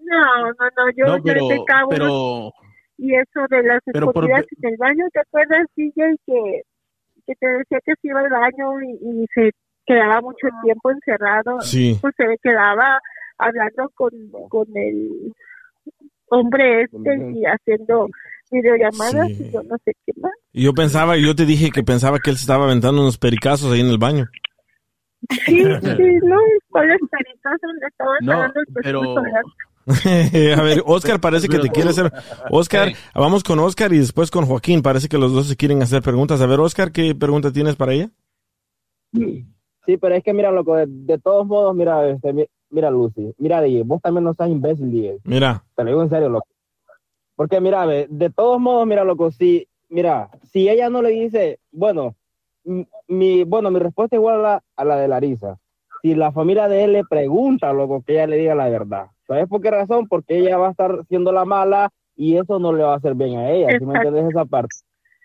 No, yo te cago. Pero... Y eso de las escondidas en el baño, ¿te acuerdas, DJ, que te decía que se iba al baño y se quedaba mucho tiempo encerrado? Sí. Pues se quedaba hablando con el hombre y haciendo videollamadas y yo no sé qué más. Y yo pensaba, yo te dije que pensaba que él se estaba aventando unos pericazos ahí en el baño. Sí, no, con los pericazos donde estaba hablando el A ver, Oscar parece que te quiere hacer. Oscar, vamos con Oscar y después con Joaquín. Parece que los dos se quieren hacer preguntas. A ver, Oscar, ¿qué pregunta tienes para ella? Sí, pero es que mira, loco, de todos modos, mira, Lucy, mira, DJ, vos también no seas imbécil, DJ. Mira. Te lo digo en serio, loco. Porque mira, de todos modos, mira, loco, si ella no le dice, bueno, mi respuesta es igual a la de Larisa. Si la familia de él le pregunta, loco, que ella le diga la verdad. ¿Sabes por qué razón? Porque ella va a estar siendo la mala y eso no le va a hacer bien a ella. Exacto. ¿Sí me entiendes esa parte?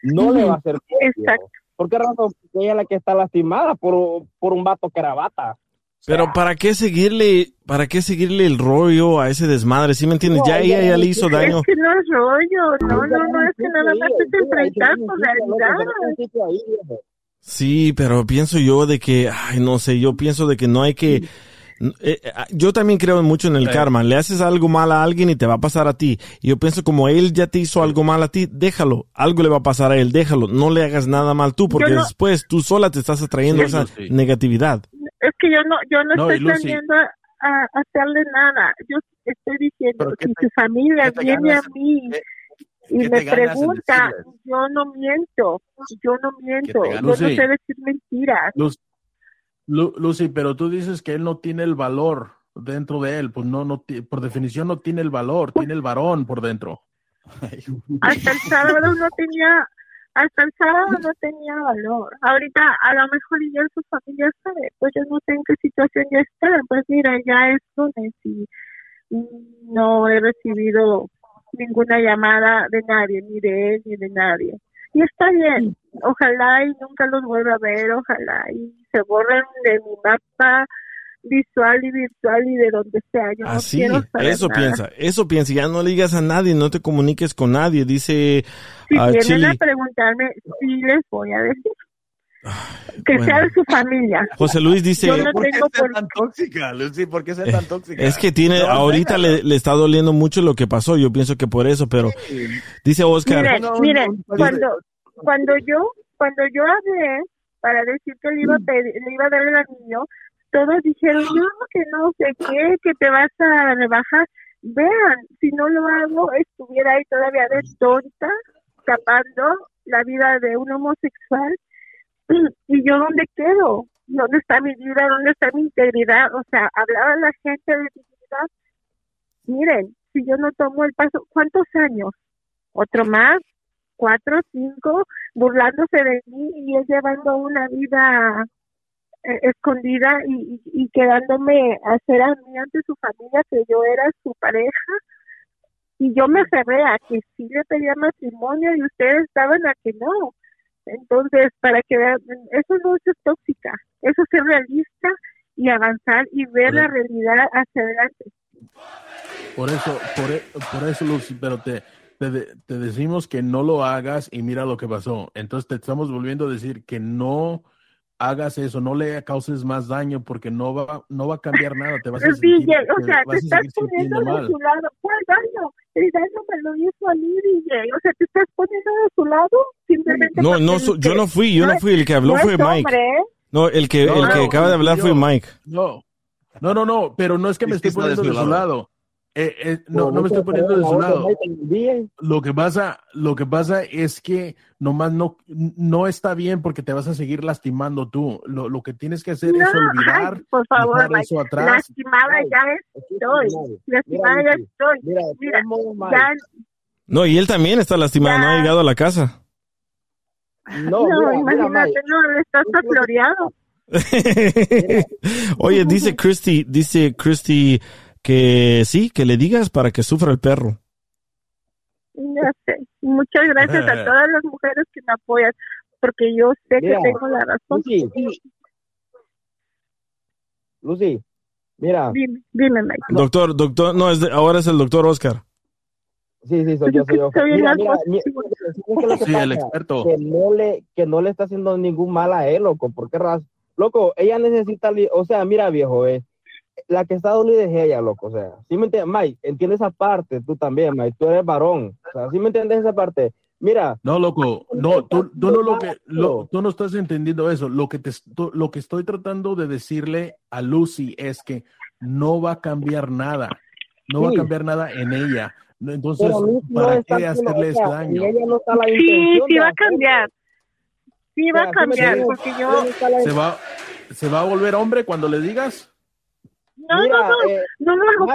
No le va a hacer bien. Exacto. ¿Por qué razón? Porque ella es la que está lastimada por un vato carabata. Pero ¿para qué seguirle el rollo a ese desmadre? ¿Sí me entiendes? No, ya ella ya le hizo daño. Es que no es rollo, no, es que nada más es enfrentar con realidad. Sí, pero pienso yo de que, no sé, yo pienso de que no hay que... yo también creo mucho en el karma. Le haces algo mal a alguien y te va a pasar a ti. Y yo pienso, como él ya te hizo algo mal a ti, déjalo. Algo le va a pasar a él, déjalo. No le hagas nada mal tú, porque después tú sola te estás atrayendo esa negatividad. Es que yo no estoy saliendo a hacerle nada. Yo estoy diciendo, si tu familia viene a mí y me pregunta, yo no miento. Yo no sé decir mentiras. Lucy, pero tú dices que él no tiene el valor dentro de él, pues no, por definición no tiene el valor, tiene el varón por dentro. Hasta el sábado no tenía valor. Ahorita a lo mejor ya su familia sabe, pues yo no sé en qué situación ya está, pues mira, ya es lunes y no he recibido ninguna llamada de nadie, ni de él ni de nadie. Y está bien, ojalá y nunca los vuelva a ver, ojalá y se borren de mi mapa visual y virtual y de donde sea. Yo así, no eso piensa, ya no le digas a nadie, no te comuniques con nadie, dice si vienen a preguntarme, sí les voy a decir. Que sea de su familia. José Luis dice, yo no tengo ¿por qué ser tan tóxica, Lucy? ¿Por qué ser tan tóxica? Es que tiene, ahorita le está doliendo mucho lo que pasó, yo pienso que por eso, pero dice Oscar. Miren, cuando yo hablé para decir que le iba a dar el anillo, todos dijeron, no, que no sé qué, que te vas a rebajar. Vean, si no lo hago, estuviera ahí todavía de tonta, tapando la vida de un homosexual. ¿Y yo dónde quedo? ¿Dónde está mi vida? ¿Dónde está mi integridad? O sea, hablaba la gente de dignidad. Miren, si yo no tomo el paso, ¿cuántos años? ¿Otro más? 4, 5, burlándose de mí y él llevando una vida escondida y quedándome a ser amiga ante su familia, que yo era su pareja. Y yo me aferré a que sí le pedía matrimonio y ustedes estaban a que no. Entonces, para que vean, eso no es tóxica, eso es ser realista y avanzar y ver la realidad hacia adelante. Por eso, Lucy, pero te decimos que no lo hagas y mira lo que pasó. Entonces te estamos volviendo a decir que no hagas eso, no le causes más daño porque no va a cambiar nada. Te vas a sentir, o sea, te estás poniendo de su lado. ¿Cuál daño? El daño me lo hizo a mí, DJ. O sea, te estás poniendo de su lado simplemente. Yo no fui. El que habló fue Mike. No, el que acaba de hablar fue Mike. No. Pero no es que me estoy poniendo de su lado. No me estoy poniendo de su lado. Lo que pasa es que nomás no está bien porque te vas a seguir lastimando tú. Lo que tienes que hacer es olvidar, por favor, eso atrás. Lastimada ya estoy. Mira. No, y él también está lastimado, no ha llegado a la casa. No, mira, imagínate, mira, no, estás floreado. Oye, dice Christy que sí, que le digas para que sufra el perro. Ya sé. Muchas gracias a todas las mujeres que me apoyan, porque yo sé que tengo la razón. Lucy, mira. Dime, Mike. Doctor, no, ahora es el doctor Oscar. Sí, soy yo. Sí, el experto. Que no le está haciendo ningún mal a él, loco. ¿Por qué razón? Loco, ella necesita... O sea, mira, viejo, la que está dolida es ella, loco. O sea, ¿sí me entiendes? Mike, entiende esa parte. Tú también, Mike. Tú eres varón. O sea, ¿sí me entiendes esa parte? Mira... No, loco. No, tú no estás entendiendo eso. Lo que estoy tratando de decirle a Lucy es que no va a cambiar nada. No va a cambiar nada en ella. Entonces, ¿para qué hacerles daño? Sí, va a cambiar. Sí, va a cambiar. Porque yo... ¿Se va a volver hombre cuando le digas? No, lo hago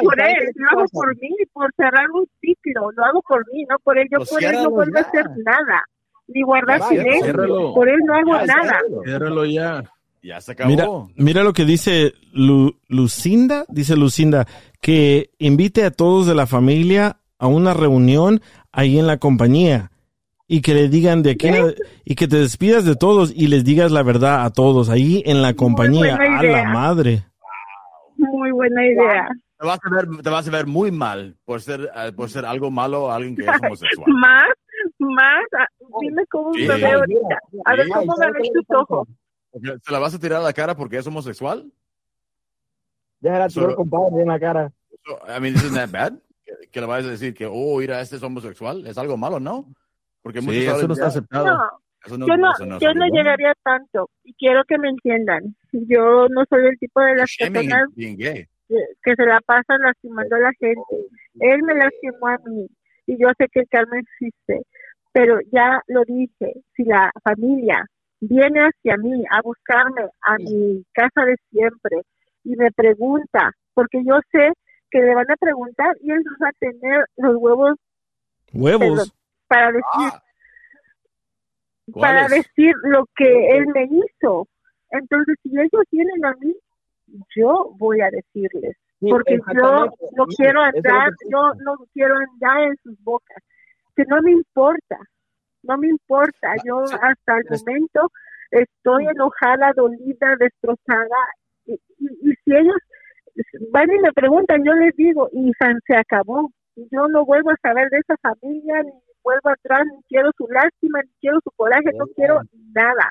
por él. Lo hago por mí, por cerrar un ciclo. Lo hago por mí, no por él. Yo por él no vuelvo a hacer nada. Ni guardar silencio. Por él no hago nada. Ciérralo ya. Ya se acabó. Mira lo que dice Lucinda. Dice Lucinda que invite a todos de la familia a una reunión ahí en la compañía y que le digan de aquí y que te despidas de todos y les digas la verdad a todos ahí en la compañía. A la madre. Muy buena idea. Te vas a ver muy mal por ser algo malo a alguien que es homosexual. Más. Dime cómo me veo ahorita. A ver cómo me ven tus ojos. ¿Se la vas a tirar a la cara porque es homosexual? Ya la tiró, compadre, en la cara. So, I mean, isn't that bad? Que le vayas a decir que, mira, este es homosexual. Es algo malo, ¿no? Porque muchos eso no está aceptado. Yo no llegaría tanto. Y quiero que me entiendan. Yo no soy el tipo de las personas que se la pasan lastimando a la gente. Él me lastimó a mí. Y yo sé que el karma existe. Pero ya lo dije. Si la familia viene hacia mí a buscarme a mi casa de siempre y me pregunta, porque yo sé que le van a preguntar y él va a tener los huevos para decir lo que él me hizo. Entonces, si ellos vienen a mí, yo voy a decirles, porque yo no quiero andar, en sus bocas, que no me importa. No me importa, yo hasta el momento estoy enojada, dolida, destrozada. Y si ellos van y me preguntan, yo les digo, y se acabó. Yo no vuelvo a saber de esa familia, ni vuelvo atrás, ni quiero su lástima, ni quiero su coraje, no quiero nada.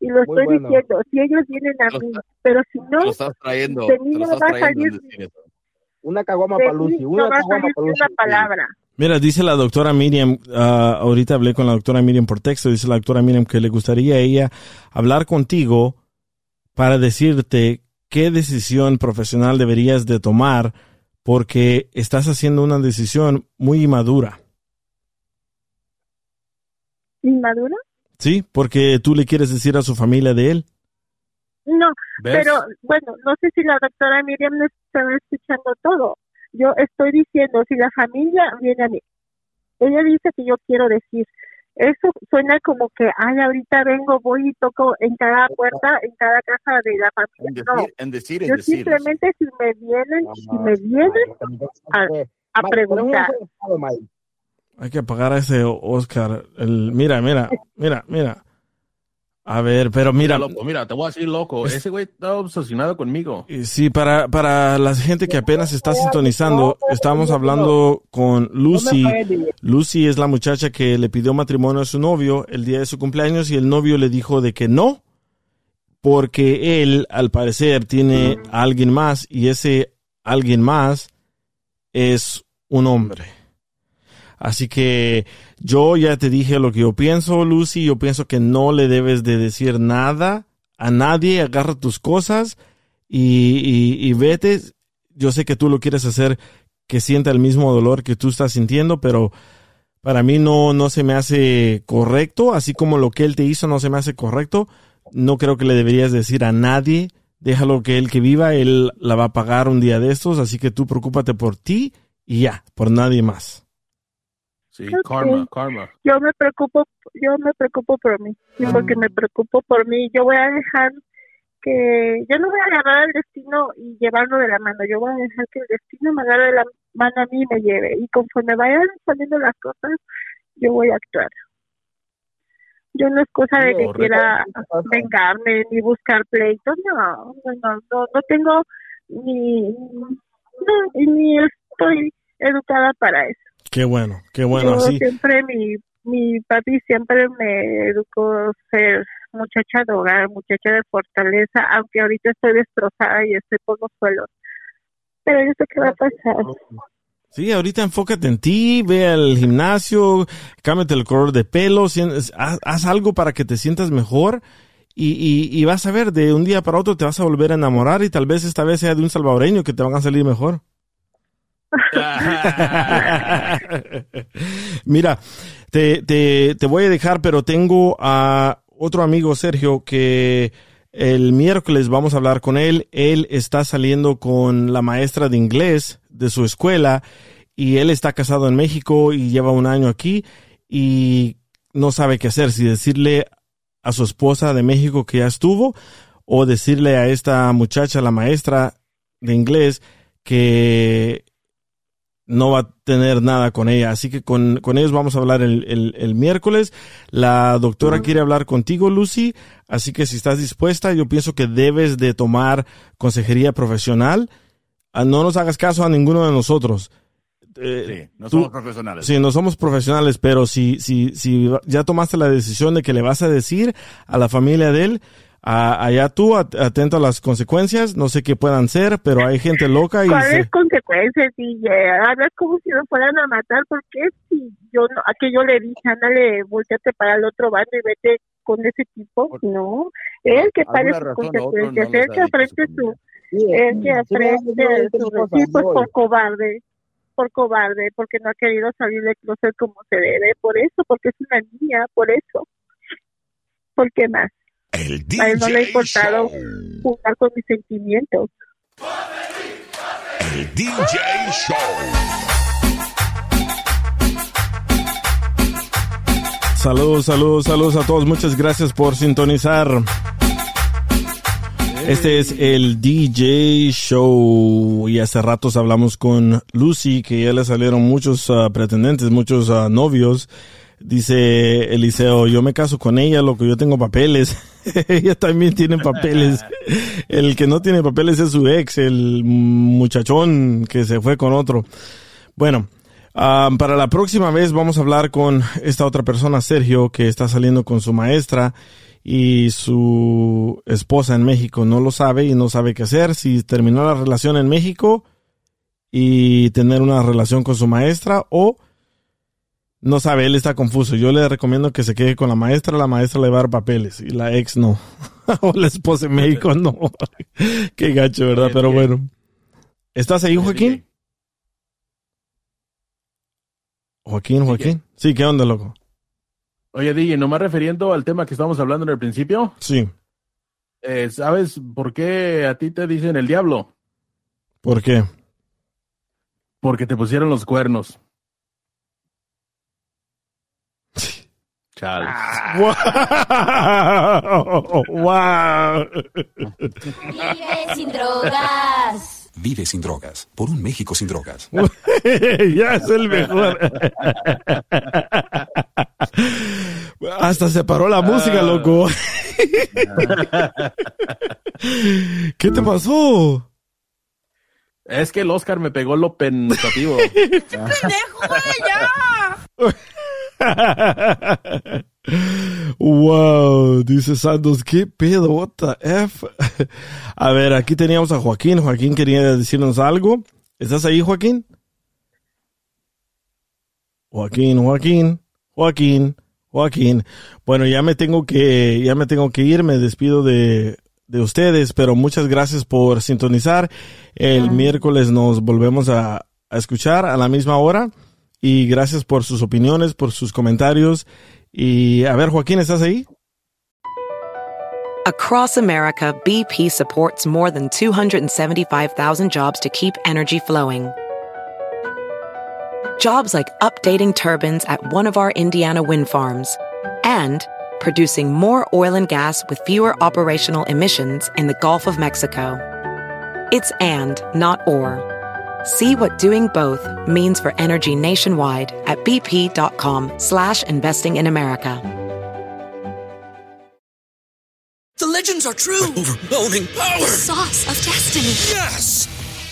Y lo estoy diciendo, si ellos vienen a mí, pero si no, de mí no va a salir una caguama para Lucy, una palabra. Mira, dice la doctora Miriam, ahorita hablé con la doctora Miriam por texto, dice la doctora Miriam que le gustaría a ella hablar contigo para decirte qué decisión profesional deberías de tomar porque estás haciendo una decisión muy inmadura. ¿Inmadura? Sí, porque tú le quieres decir a su familia de él. No, ¿ves? Pero bueno, no sé si la doctora Miriam me está escuchando todo. Yo estoy diciendo, si la familia viene a mí, ella dice que yo quiero decir, eso suena como que, ahorita vengo, voy y toco en cada puerta, en cada casa de la familia. No, yo simplemente si me vienen a preguntar. Hay que apagar a ese Oscar. Mira. A ver, pero mira. Mira, te voy a decir loco. Ese güey está obsesionado conmigo. Sí, para la gente que apenas está sintonizando, estamos hablando con Lucy. Lucy es la muchacha que le pidió matrimonio a su novio el día de su cumpleaños y el novio le dijo de que no, porque él, al parecer, tiene a alguien más y ese alguien más es un hombre. Así que yo ya te dije lo que yo pienso, Lucy. Yo pienso que no le debes de decir nada a nadie. Agarra tus cosas y vete. Yo sé que tú lo quieres hacer que sienta el mismo dolor que tú estás sintiendo, pero para mí no se me hace correcto. Así como lo que él te hizo no se me hace correcto. No creo que le deberías decir a nadie. Déjalo que él que viva, él la va a pagar un día de estos. Así que tú preocúpate por ti y ya, por nadie más. Sí, okay. Karma. Yo me preocupo por mí. Y porque me preocupo por mí, yo voy a dejar que... Yo no voy a agarrar al destino y llevarlo de la mano. Yo voy a dejar que el destino me agarre de la mano a mí y me lleve. Y conforme vayan saliendo las cosas, yo voy a actuar. Yo no es cosa de que quiera vengarme ni buscar pleitos. No tengo ni estoy educada para eso. Qué bueno. Yo así. Siempre mi papi siempre me educó ser muchacha de hogar, muchacha de fortaleza, aunque ahorita estoy destrozada y estoy por los suelos. Pero yo sé qué va a pasar. Sí, ahorita enfócate en ti, ve al gimnasio, cámbiate el color de pelo, haz algo para que te sientas mejor y vas a ver, de un día para otro te vas a volver a enamorar y tal vez esta vez sea de un salvadoreño que te van a salir mejor. Mira, te voy a dejar, pero tengo a otro amigo, Sergio, que... El miércoles vamos a hablar con él. Él está saliendo con la maestra de inglés de su escuela y él está casado en México y lleva un año aquí y no sabe qué hacer, si decirle a su esposa de México que ya estuvo o decirle a esta muchacha, la maestra de inglés, que no va a tener nada con ella. Así que con ellos vamos a hablar el miércoles. La doctora quiere hablar contigo, Lucy. Así que si estás dispuesta, yo pienso que debes de tomar consejería profesional. No nos hagas caso a ninguno de nosotros. Somos profesionales. Sí, no somos profesionales, pero si ya tomaste la decisión de que le vas a decir a la familia de él, allá tú, atento a las consecuencias, no sé qué puedan ser, pero hay gente loca. ¿Cuáles consecuencias? Hablas como si nos fueran a matar, porque si yo le dije, ándale, volteate para el otro bando y vete con ese tipo, no, él que pague sus consecuencias, él que aprende sí, pues por cobarde, porque no ha querido salir del clóset como se debe, por eso, porque es una niña, por eso, ¿por qué más? A él no le ha importado jugar con mis sentimientos. El DJ Show. Saludos a todos. Muchas gracias por sintonizar. Este es el DJ Show. Y hace ratos hablamos con Lucy, que ya le salieron muchos pretendientes, muchos novios. Dice Eliseo, yo me caso con ella, loco, yo tengo papeles. Ella también tiene papeles. El que no tiene papeles es su ex, el muchachón que se fue con otro. Bueno, para la próxima vez vamos a hablar con esta otra persona, Sergio, que está saliendo con su maestra y su esposa en México. No lo sabe y no sabe qué hacer. Si terminó la relación en México y tener una relación con su maestra o... No sabe, él está confuso. Yo le recomiendo que se quede con la maestra le va a dar papeles y la ex no. O la esposa en México no. Qué gacho, ¿verdad? Pero bueno. ¿Estás ahí, Joaquín? Joaquín. Sí, ¿qué onda, loco? Oye, DJ, nomás refiriendo al tema que estábamos hablando en el principio. Sí. ¿Sabes por qué a ti te dicen el diablo? ¿Por qué? Porque te pusieron los cuernos. Chale. Wow. Vive sin drogas. Vive sin drogas. Por un México sin drogas. Ya es el mejor. Hasta se paró la música, loco. ¿Qué te pasó? Es que el Oscar me pegó lo pensativo. ¡Qué pendejo, güey! Wow, dice Santos, qué pedo, what the F. A ver, aquí teníamos a Joaquín. Joaquín quería decirnos algo. ¿Estás ahí, Joaquín? Joaquín. Bueno, ya me tengo que ir, me despido de ustedes, pero muchas gracias por sintonizar. El miércoles nos volvemos a escuchar a la misma hora. Y gracias por sus opiniones, por sus comentarios. Y a ver, Joaquín, ¿estás ahí? Across America, BP supports more than 275,000 jobs to keep energy flowing. Jobs like updating turbines at one of our Indiana wind farms, and producing more oil and gas with fewer operational emissions in the Gulf of Mexico. It's and, not or. See what doing both means for energy nationwide at bp.com/investing in America. The legends are true. Overwhelming power! The sauce of destiny. Yes!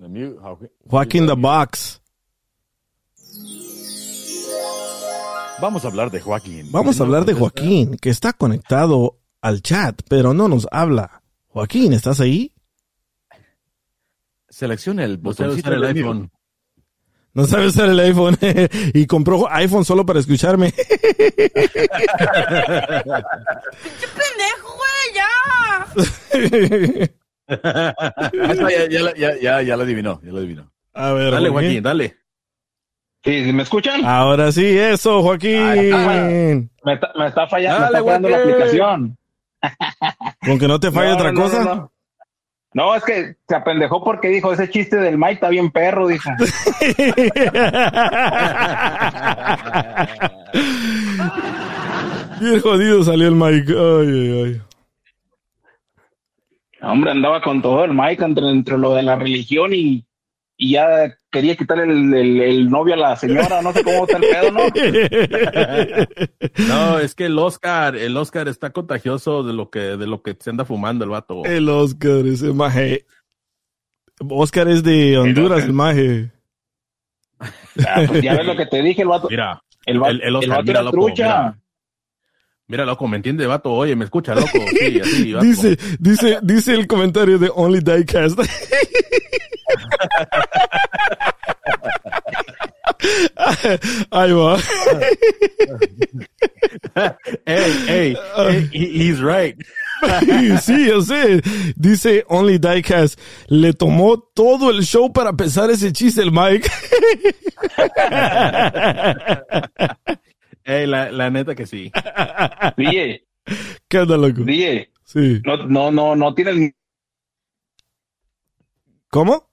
The mute, Joaquín the Box. Vamos a hablar de Joaquín. Vamos a hablar de Joaquín, que está conectado al chat, pero no nos habla. Joaquín, ¿estás ahí? Selecciona el botoncito del iPhone. No sabe usar el iPhone y compró iPhone solo para escucharme. ¡Qué pendejo, güey! ¡Ya! ya lo adivinó. A ver, dale, Joaquín, dale. ¿Sí, me escuchan? Ahora sí, eso, Joaquín. Me está fallando la aplicación. ¿Con que no te falle otra cosa? No, es que se apendejó porque dijo, ese chiste del Mike está bien perro, dijo. Bien jodido salió el Mike. Ay, ay, ay. Hombre, andaba con todo el Mike entre lo de la religión y ya quería quitarle el novio a la señora, no sé cómo está el pedo, ¿no? No, es que el Oscar está contagioso de lo que se anda fumando el vato. El Oscar, ese maje. Oscar es de Honduras, el maje. Ah, pues ya ves lo que te dije, el vato. Mira, el Oscar, el vato mira, era loco, trucha. Mira, loco, ¿me entiende, vato? Oye, ¿me escucha, loco? Sí, así, vato. Dice el comentario de Only Diecast. Ahí va. Hey, he's right. Sí, yo sé. Dice Only Diecast, le tomó todo el show para pensar ese chiste el Mike. Hey, la neta que sí. DJ. ¿Qué onda, loco? DJ. Sí. No tienes. ¿Cómo?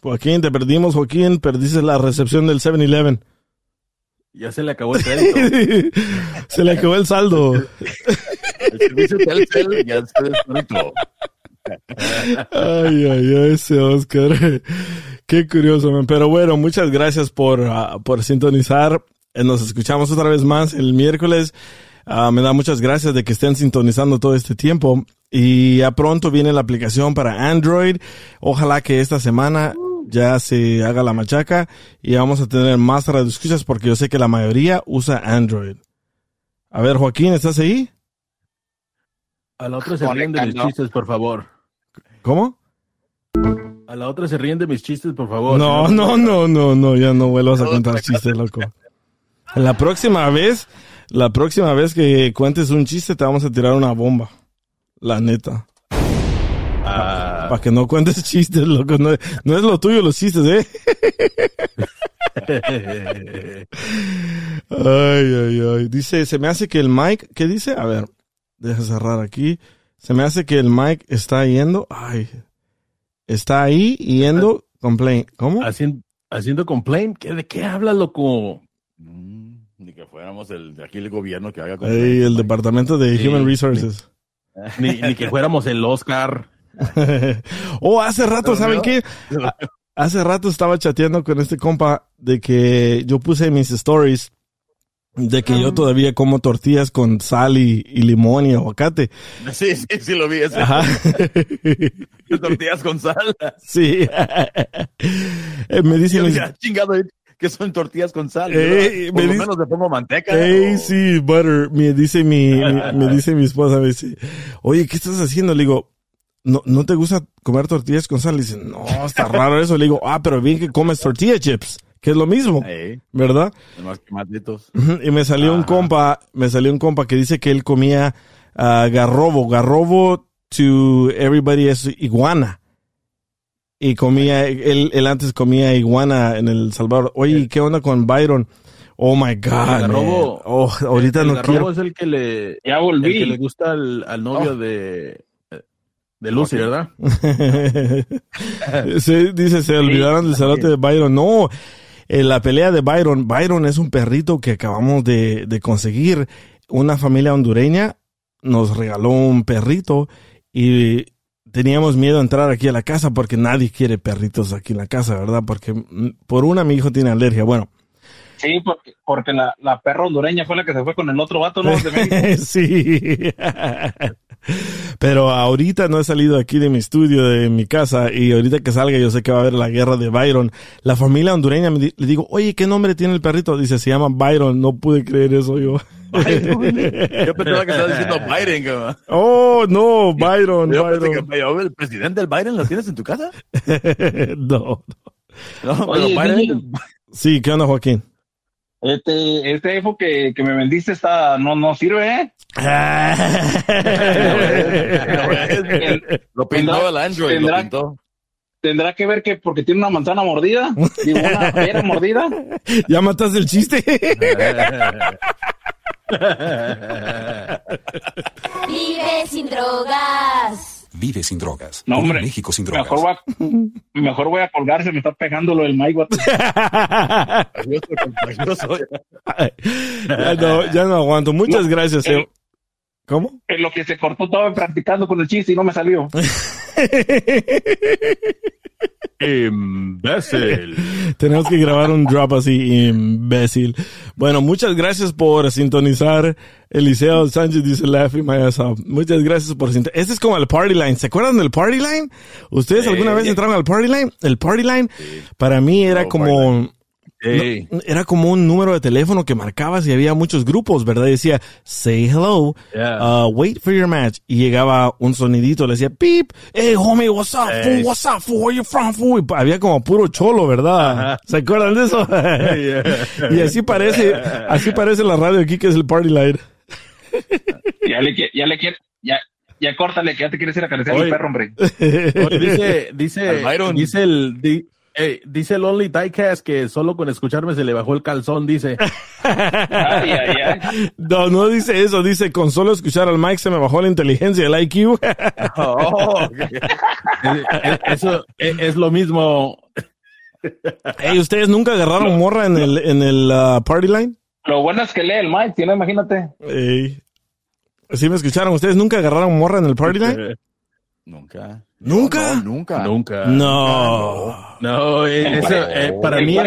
Joaquín, te perdimos, Joaquín. Perdiste la recepción del 7-Eleven. Ya se le acabó el crédito. Se le acabó el saldo. El servicio Telcel ya se desconectó. Ay, ay, ay, ese Oscar. Qué curioso, man. Pero bueno, muchas gracias por sintonizar. Nos escuchamos otra vez más el miércoles. Me da muchas gracias de que estén sintonizando todo este tiempo. Y ya pronto viene la aplicación para Android. Ojalá que esta semana ya se haga la machaca y vamos a tener más radioescuchas porque yo sé que la mayoría usa Android. A ver, Joaquín, ¿estás ahí? A la otra se ríen de mis chistes, por favor. ¿Cómo? A la otra se ríen de mis chistes, por favor. No, ya no vuelvas a contar chistes, loco. La próxima vez que cuentes un chiste te vamos a tirar una bomba. La neta. Para que no cuentes chistes, loco. No es lo tuyo los chistes, ¿eh? Ay, ay, ay. Dice, se me hace que el Mike... ¿Qué dice? A ver, deja cerrar aquí. Se me hace que el Mike está yendo... Ay... Está ahí yendo complaint. ¿Cómo? Haciendo complaint. ¿De qué habla, loco? Ni que fuéramos el gobierno que haga complaint. Ey, el departamento de Human Resources. Ni que fuéramos el Oscar. Hace rato, ¿saben qué? Hace rato estaba chateando con este compa de que yo puse mis stories de que yo todavía como tortillas con sal y limón y aguacate. Sí, lo vi ese. Ajá. Tortillas con sal. Sí. Me dicen... chingado, que son tortillas con sal. Por lo menos le pongo manteca. Sí, butter. Me dice mi esposa, me dice, oye, ¿qué estás haciendo? Le digo, ¿no te gusta comer tortillas con sal? Y dicen, no, está raro eso. Le digo, pero bien que comes tortilla chips, que es lo mismo, ¿verdad? Más que malditos. Y me salió un compa que dice que él comía garrobo. Garrobo to everybody es iguana. Y comía, él antes comía iguana en El Salvador. Oye, ¿qué onda con Byron? Oh my God. El garrobo. Oh, ahorita el no garrobo quiero. Es el que le. Ya volví. El que le gusta al novio de Lucy, ¿verdad? Sí, dice, se olvidaron del salate de Byron. No, la pelea de Byron. Byron es un perrito que acabamos de conseguir. Una familia hondureña nos regaló un perrito y teníamos miedo a entrar aquí a la casa porque nadie quiere perritos aquí en la casa, ¿verdad? Porque por una mi hijo tiene alergia. Bueno. Sí, porque la perra hondureña fue la que se fue con el otro vato, ¿no? Sí. Pero ahorita no he salido aquí de mi estudio, de mi casa, y ahorita que salga yo sé que va a haber la guerra de Byron. La familia hondureña, le digo, oye, ¿qué nombre tiene el perrito? Dice, se llama Byron. No pude creer eso yo. Byron. Yo pensaba que estaba diciendo Biden, cabrón. Oh, no, Byron. Yo pensé que el presidente del Biden, ¿lo tienes en tu casa? No, oye, pero Biden. Sí, ¿qué onda, Joaquín? Este iPhone que me vendiste está no sirve, ¿eh? Lo pintó el Android, lo pintó. Tendrá que ver que porque tiene una manzana mordida, digo, una pera mordida. ¿Ya mataste el chiste? Vive sin drogas. Vive sin drogas. No, hombre. México sin drogas. Mejor voy a colgar, se me está pegando lo del Mike. Ya no aguanto. Muchas gracias. ¿Cómo? En lo que se cortó estaba practicando con el chiste y no me salió. Imbécil. Tenemos que grabar un drop así, imbécil. Bueno, muchas gracias por sintonizar. Eliseo Sánchez dice, laughing my ass off. Muchas gracias por sintonizar. Este es como el Party Line. ¿Se acuerdan del Party Line? ¿Ustedes alguna vez entraron al Party Line? El Party Line para mí era como... era como un número de teléfono que marcabas y había muchos grupos, ¿verdad? Y decía, say hello, wait for your match. Y llegaba un sonidito, le decía, beep, hey homie, what's up, fool, what's up, fool, where you from, fool? Y había como puro cholo, ¿verdad? ¿Se acuerdan de eso? Y así parece la radio aquí, que es el Party Line. Ya córtale, que ya te quieres ir a acariciar al perro, hombre. Dice Lonely Diecast que solo con escucharme se le bajó el calzón, dice. No dice eso, dice, con solo escuchar al Mike se me bajó la inteligencia, el IQ. Eso es lo mismo. Hey, ¿ustedes nunca agarraron morra en el Party Line? Lo bueno es que lee el Mike, si no, imagínate. Sí me escucharon, ¿ustedes nunca agarraron morra en el Party Line? Nunca. No. Para mí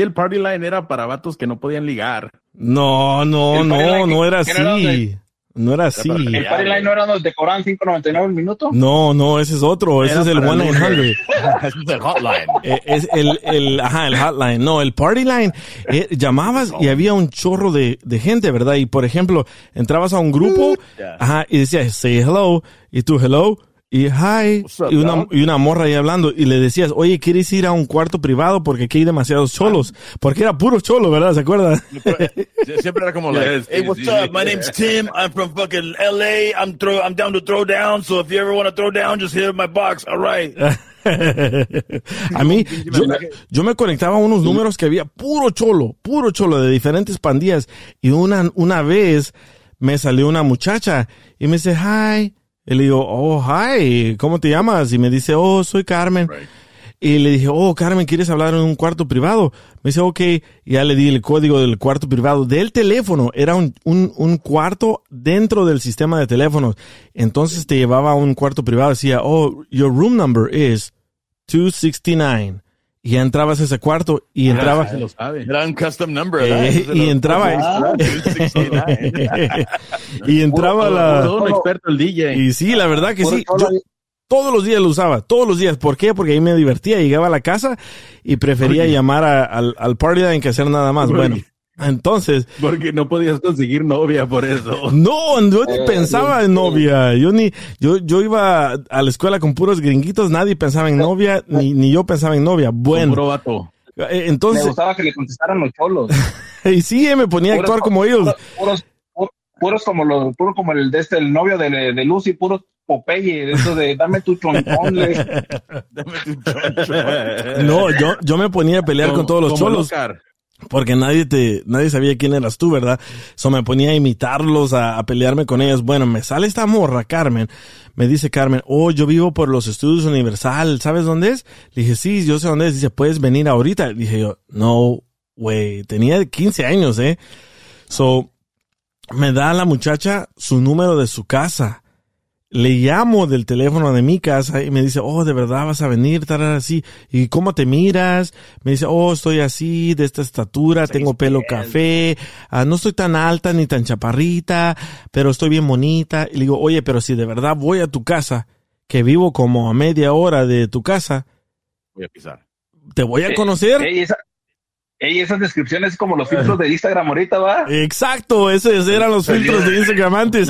el Party Line era para vatos que no podían ligar. No era así. No era así. ¿El Party Line no era donde te cobraban $5.99 el minuto? No, ese es otro. Ese es el 1-800. Ese es el hotline. Es el hotline. No, el Party Line. Llamabas y había un chorro de gente, ¿verdad? Y por ejemplo, entrabas a un grupo y decías, say hello. Y tú, hello. Y hi. Y una morra ahí hablando. Y le decías, oye, ¿quieres ir a un cuarto privado? Porque aquí hay demasiados cholos. Porque era puro cholo, ¿verdad? ¿Se acuerdan? Siempre era como hey, what's up? My name's Tim. I'm from fucking LA. I'm down to throw down. So if you ever want to throw down, just hit my box. All right. A mí, yo me conectaba a unos números que había puro cholo de diferentes pandillas. Y una vez me salió una muchacha y me dice, hi. Y le digo, oh, hi, ¿cómo te llamas? Y me dice, oh, soy Carmen. Right. Y le dije, oh, Carmen, ¿quieres hablar en un cuarto privado? Me dice, ok. Y ya le di el código del cuarto privado del teléfono. Era un cuarto dentro del sistema de teléfonos. Entonces te llevaba a un cuarto privado. Decía, oh, your room number is 269. Y ya entrabas a ese cuarto y entraba. Se lo sabe. Era un custom number, ¿verdad? Y entraba. Y entraba la. Todo un experto el DJ. Y sí, la verdad que sí. Yo todos los días lo usaba. Todos los días. ¿Por qué? Porque ahí me divertía. Llegaba a la casa y prefería llamar al Party Line que hacer nada más. Bueno. Entonces... Porque no podías conseguir novia por eso. No, yo ni pensaba en novia. Yo iba a la escuela con puros gringuitos, nadie pensaba en novia, ni yo pensaba en novia. Bueno. Puro vato. Entonces... Me gustaba que le contestaran los cholos. Y sí, me ponía a actuar como ellos. Puros como el de el novio de Lucy, puros Popeye, eso de dame tu chontón. Dame tu chontón. No, yo me ponía a pelear con todos los cholos. Locar. Porque nadie sabía quién eras tú, ¿verdad? So me ponía a imitarlos, a pelearme con ellos. Bueno, me sale esta morra, Carmen. Me dice Carmen, yo vivo por los estudios Universal. ¿Sabes dónde es? Le dije, sí, yo sé dónde es. Dice, ¿puedes venir ahorita? Le dije yo, no, güey. Tenía 15 años, So, me da la muchacha su número de su casa. Le llamo del teléfono de mi casa y me dice, ¿de verdad vas a venir? Tarara, así. ¿Y cómo te miras? Me dice, estoy así, de esta estatura, tengo pelo café, no estoy tan alta ni tan chaparrita, pero estoy bien bonita. Y le digo, oye, pero si de verdad voy a tu casa, que vivo como a media hora de tu casa, voy a pisar. ¿Te voy a conocer? Esas descripciones como los filtros de Instagram ahorita, ¿va? Exacto, esos eran los filtros de Instagram antes.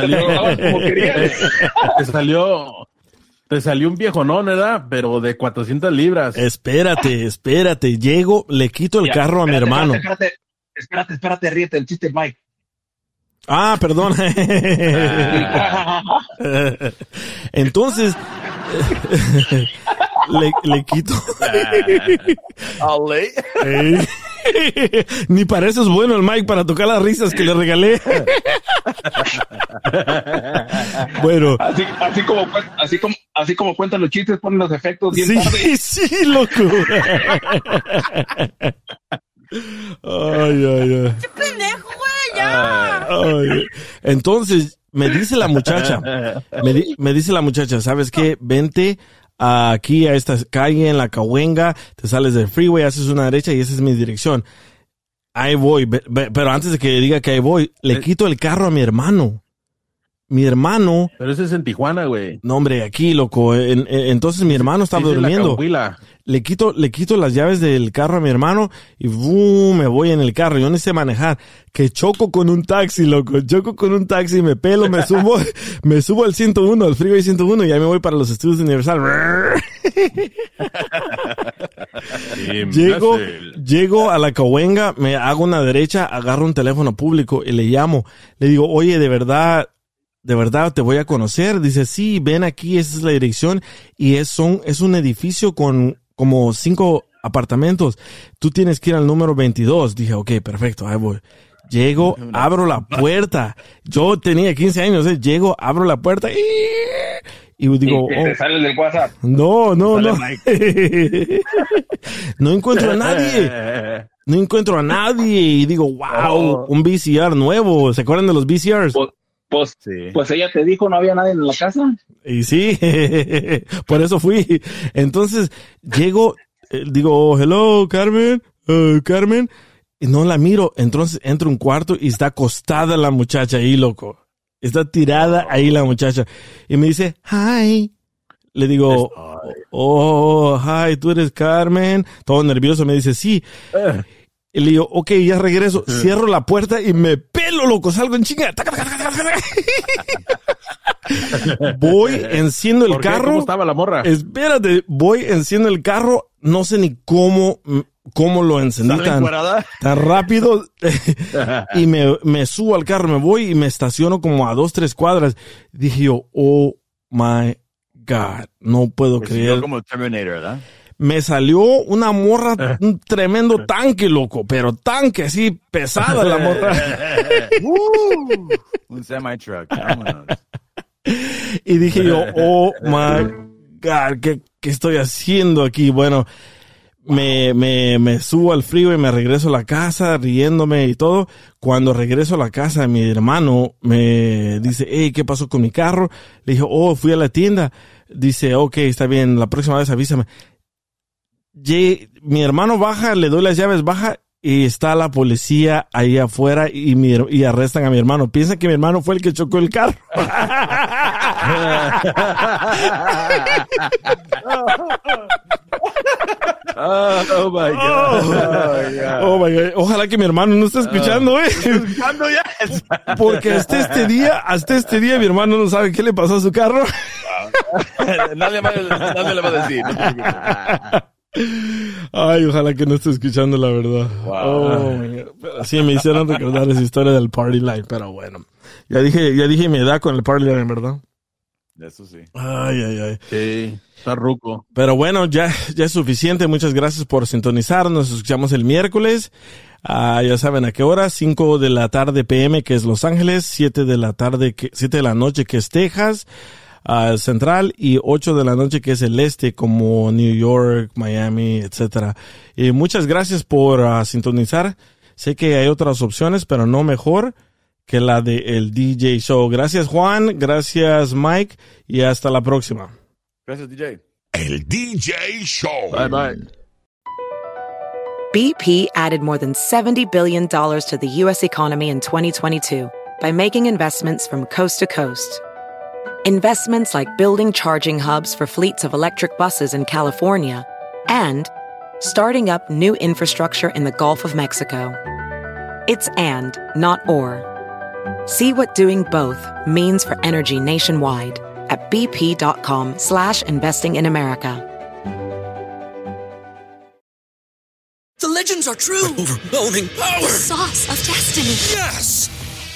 Te salió un viejonón, ¿verdad? Pero de 400 libras. Espérate, llego, le quito el carro a mi hermano. Espérate, ríete el chiste, Mike. Ah, perdón. Entonces... Le quito. Ni para eso es bueno el Mike, para tocar las risas que le regalé. Bueno. Así como cuentan los chistes, ponen los efectos bien tarde. Sí, loco. Ay. ¡Qué pendejo, güey! ¡Ya! Ay. Entonces, me dice la muchacha, ¿sabes qué? Vente aquí a esta calle en la Cahuenga, te sales del freeway, haces una derecha y esa es mi dirección. Ahí voy, pero antes de que diga que ahí voy, le quito el carro a mi hermano. Mi hermano... Pero ese es en Tijuana, güey. No, hombre, aquí, loco. Entonces mi hermano estaba durmiendo. Le quito las llaves del carro a mi hermano y me voy en el carro. Yo no sé manejar. Que choco con un taxi, loco. Choco con un taxi, me pelo, me subo al 101, al freeway 101 y ahí me voy para los estudios de Universal. Llego a la Cahuenga, me hago una derecha, agarro un teléfono público y le llamo. Le digo, oye, de verdad te voy a conocer. Dice, sí, ven aquí, esa es la dirección y es un edificio con como 5 apartamentos. Tú tienes que ir al número 22. Dije, okay, perfecto, ahí voy. Llego, abro la puerta. Yo tenía 15 años, Llego, abro la puerta y digo, ¿te sale del WhatsApp? No. No encuentro a nadie y digo, wow, un VCR nuevo. ¿Se acuerdan de los VCRs? Pues ella te dijo, no había nadie en la casa. Y sí, por eso fui. Entonces, llego, digo, hello, Carmen, Carmen. Y no la miro. Entonces, entro a un cuarto y está acostada la muchacha ahí, loco. Está tirada ahí la muchacha. Y me dice, hi. Le digo, hi, tú eres Carmen. Todo nervioso, me dice, sí. Y le digo, ok, ya regreso. Cierro la puerta y me pelo, loco. Salgo en chinga. Voy, enciendo el carro. ¿Cómo estaba la morra? Espérate, voy, enciendo el carro. No sé ni cómo lo encendí tan rápido. Y me subo al carro, me voy y me estaciono como a 2-3 cuadras. Dije yo, oh my God, no puedo creer. Como Terminator, ¿verdad? Me salió una morra, un tremendo tanque, loco, pero tanque así, pesada la morra. Un semi-truck, vámonos. Y dije yo, oh my God, ¿qué estoy haciendo aquí? Bueno, me subo al frío y me regreso a la casa riéndome y todo. Cuando regreso a la casa, mi hermano me dice, hey, ¿qué pasó con mi carro? Le dije, fui a la tienda. Dice, okay, está bien, la próxima vez avísame. Mi hermano baja, le doy las llaves, baja y está la policía ahí afuera y arrestan a mi hermano. Piensa que mi hermano fue el que chocó el carro. Oh my God. Oh my God. Ojalá que mi hermano no esté escuchando, güey. Escuchando ya. Porque hasta este día, mi hermano no sabe qué le pasó a su carro. Nadie le va a decir. Ay, ojalá que no esté escuchando, la verdad. Wow. Oh, sí, me hicieron recordar esa historia del Party Life, pero bueno. Ya dije mi edad con el Party Life, ¿verdad? Eso sí. Ay. Sí, está ruco. Pero bueno, ya es suficiente. Muchas gracias por sintonizarnos. Nos escuchamos el miércoles. Ya saben a qué hora. 5 de la tarde PM, que es Los Ángeles. 7 de la noche, que es Texas. Central, y 8 de la noche, que es el este, como New York, Miami, etcétera. Y muchas gracias por sintonizar. Sé que hay otras opciones, pero no mejor que la de el DJ Show. Gracias, Juan. Gracias, Mike. Y hasta la próxima. Gracias, DJ. El DJ Show. Bye, bye. BP added more than $70 billion to the U.S. economy in 2022 by making investments from coast to coast. Investments like building charging hubs for fleets of electric buses in California and starting up new infrastructure in the Gulf of Mexico. It's and, not or. See what doing both means for energy nationwide at bp.com/investing in America. The legends are true. Overwhelming power! The sauce of destiny. Yes!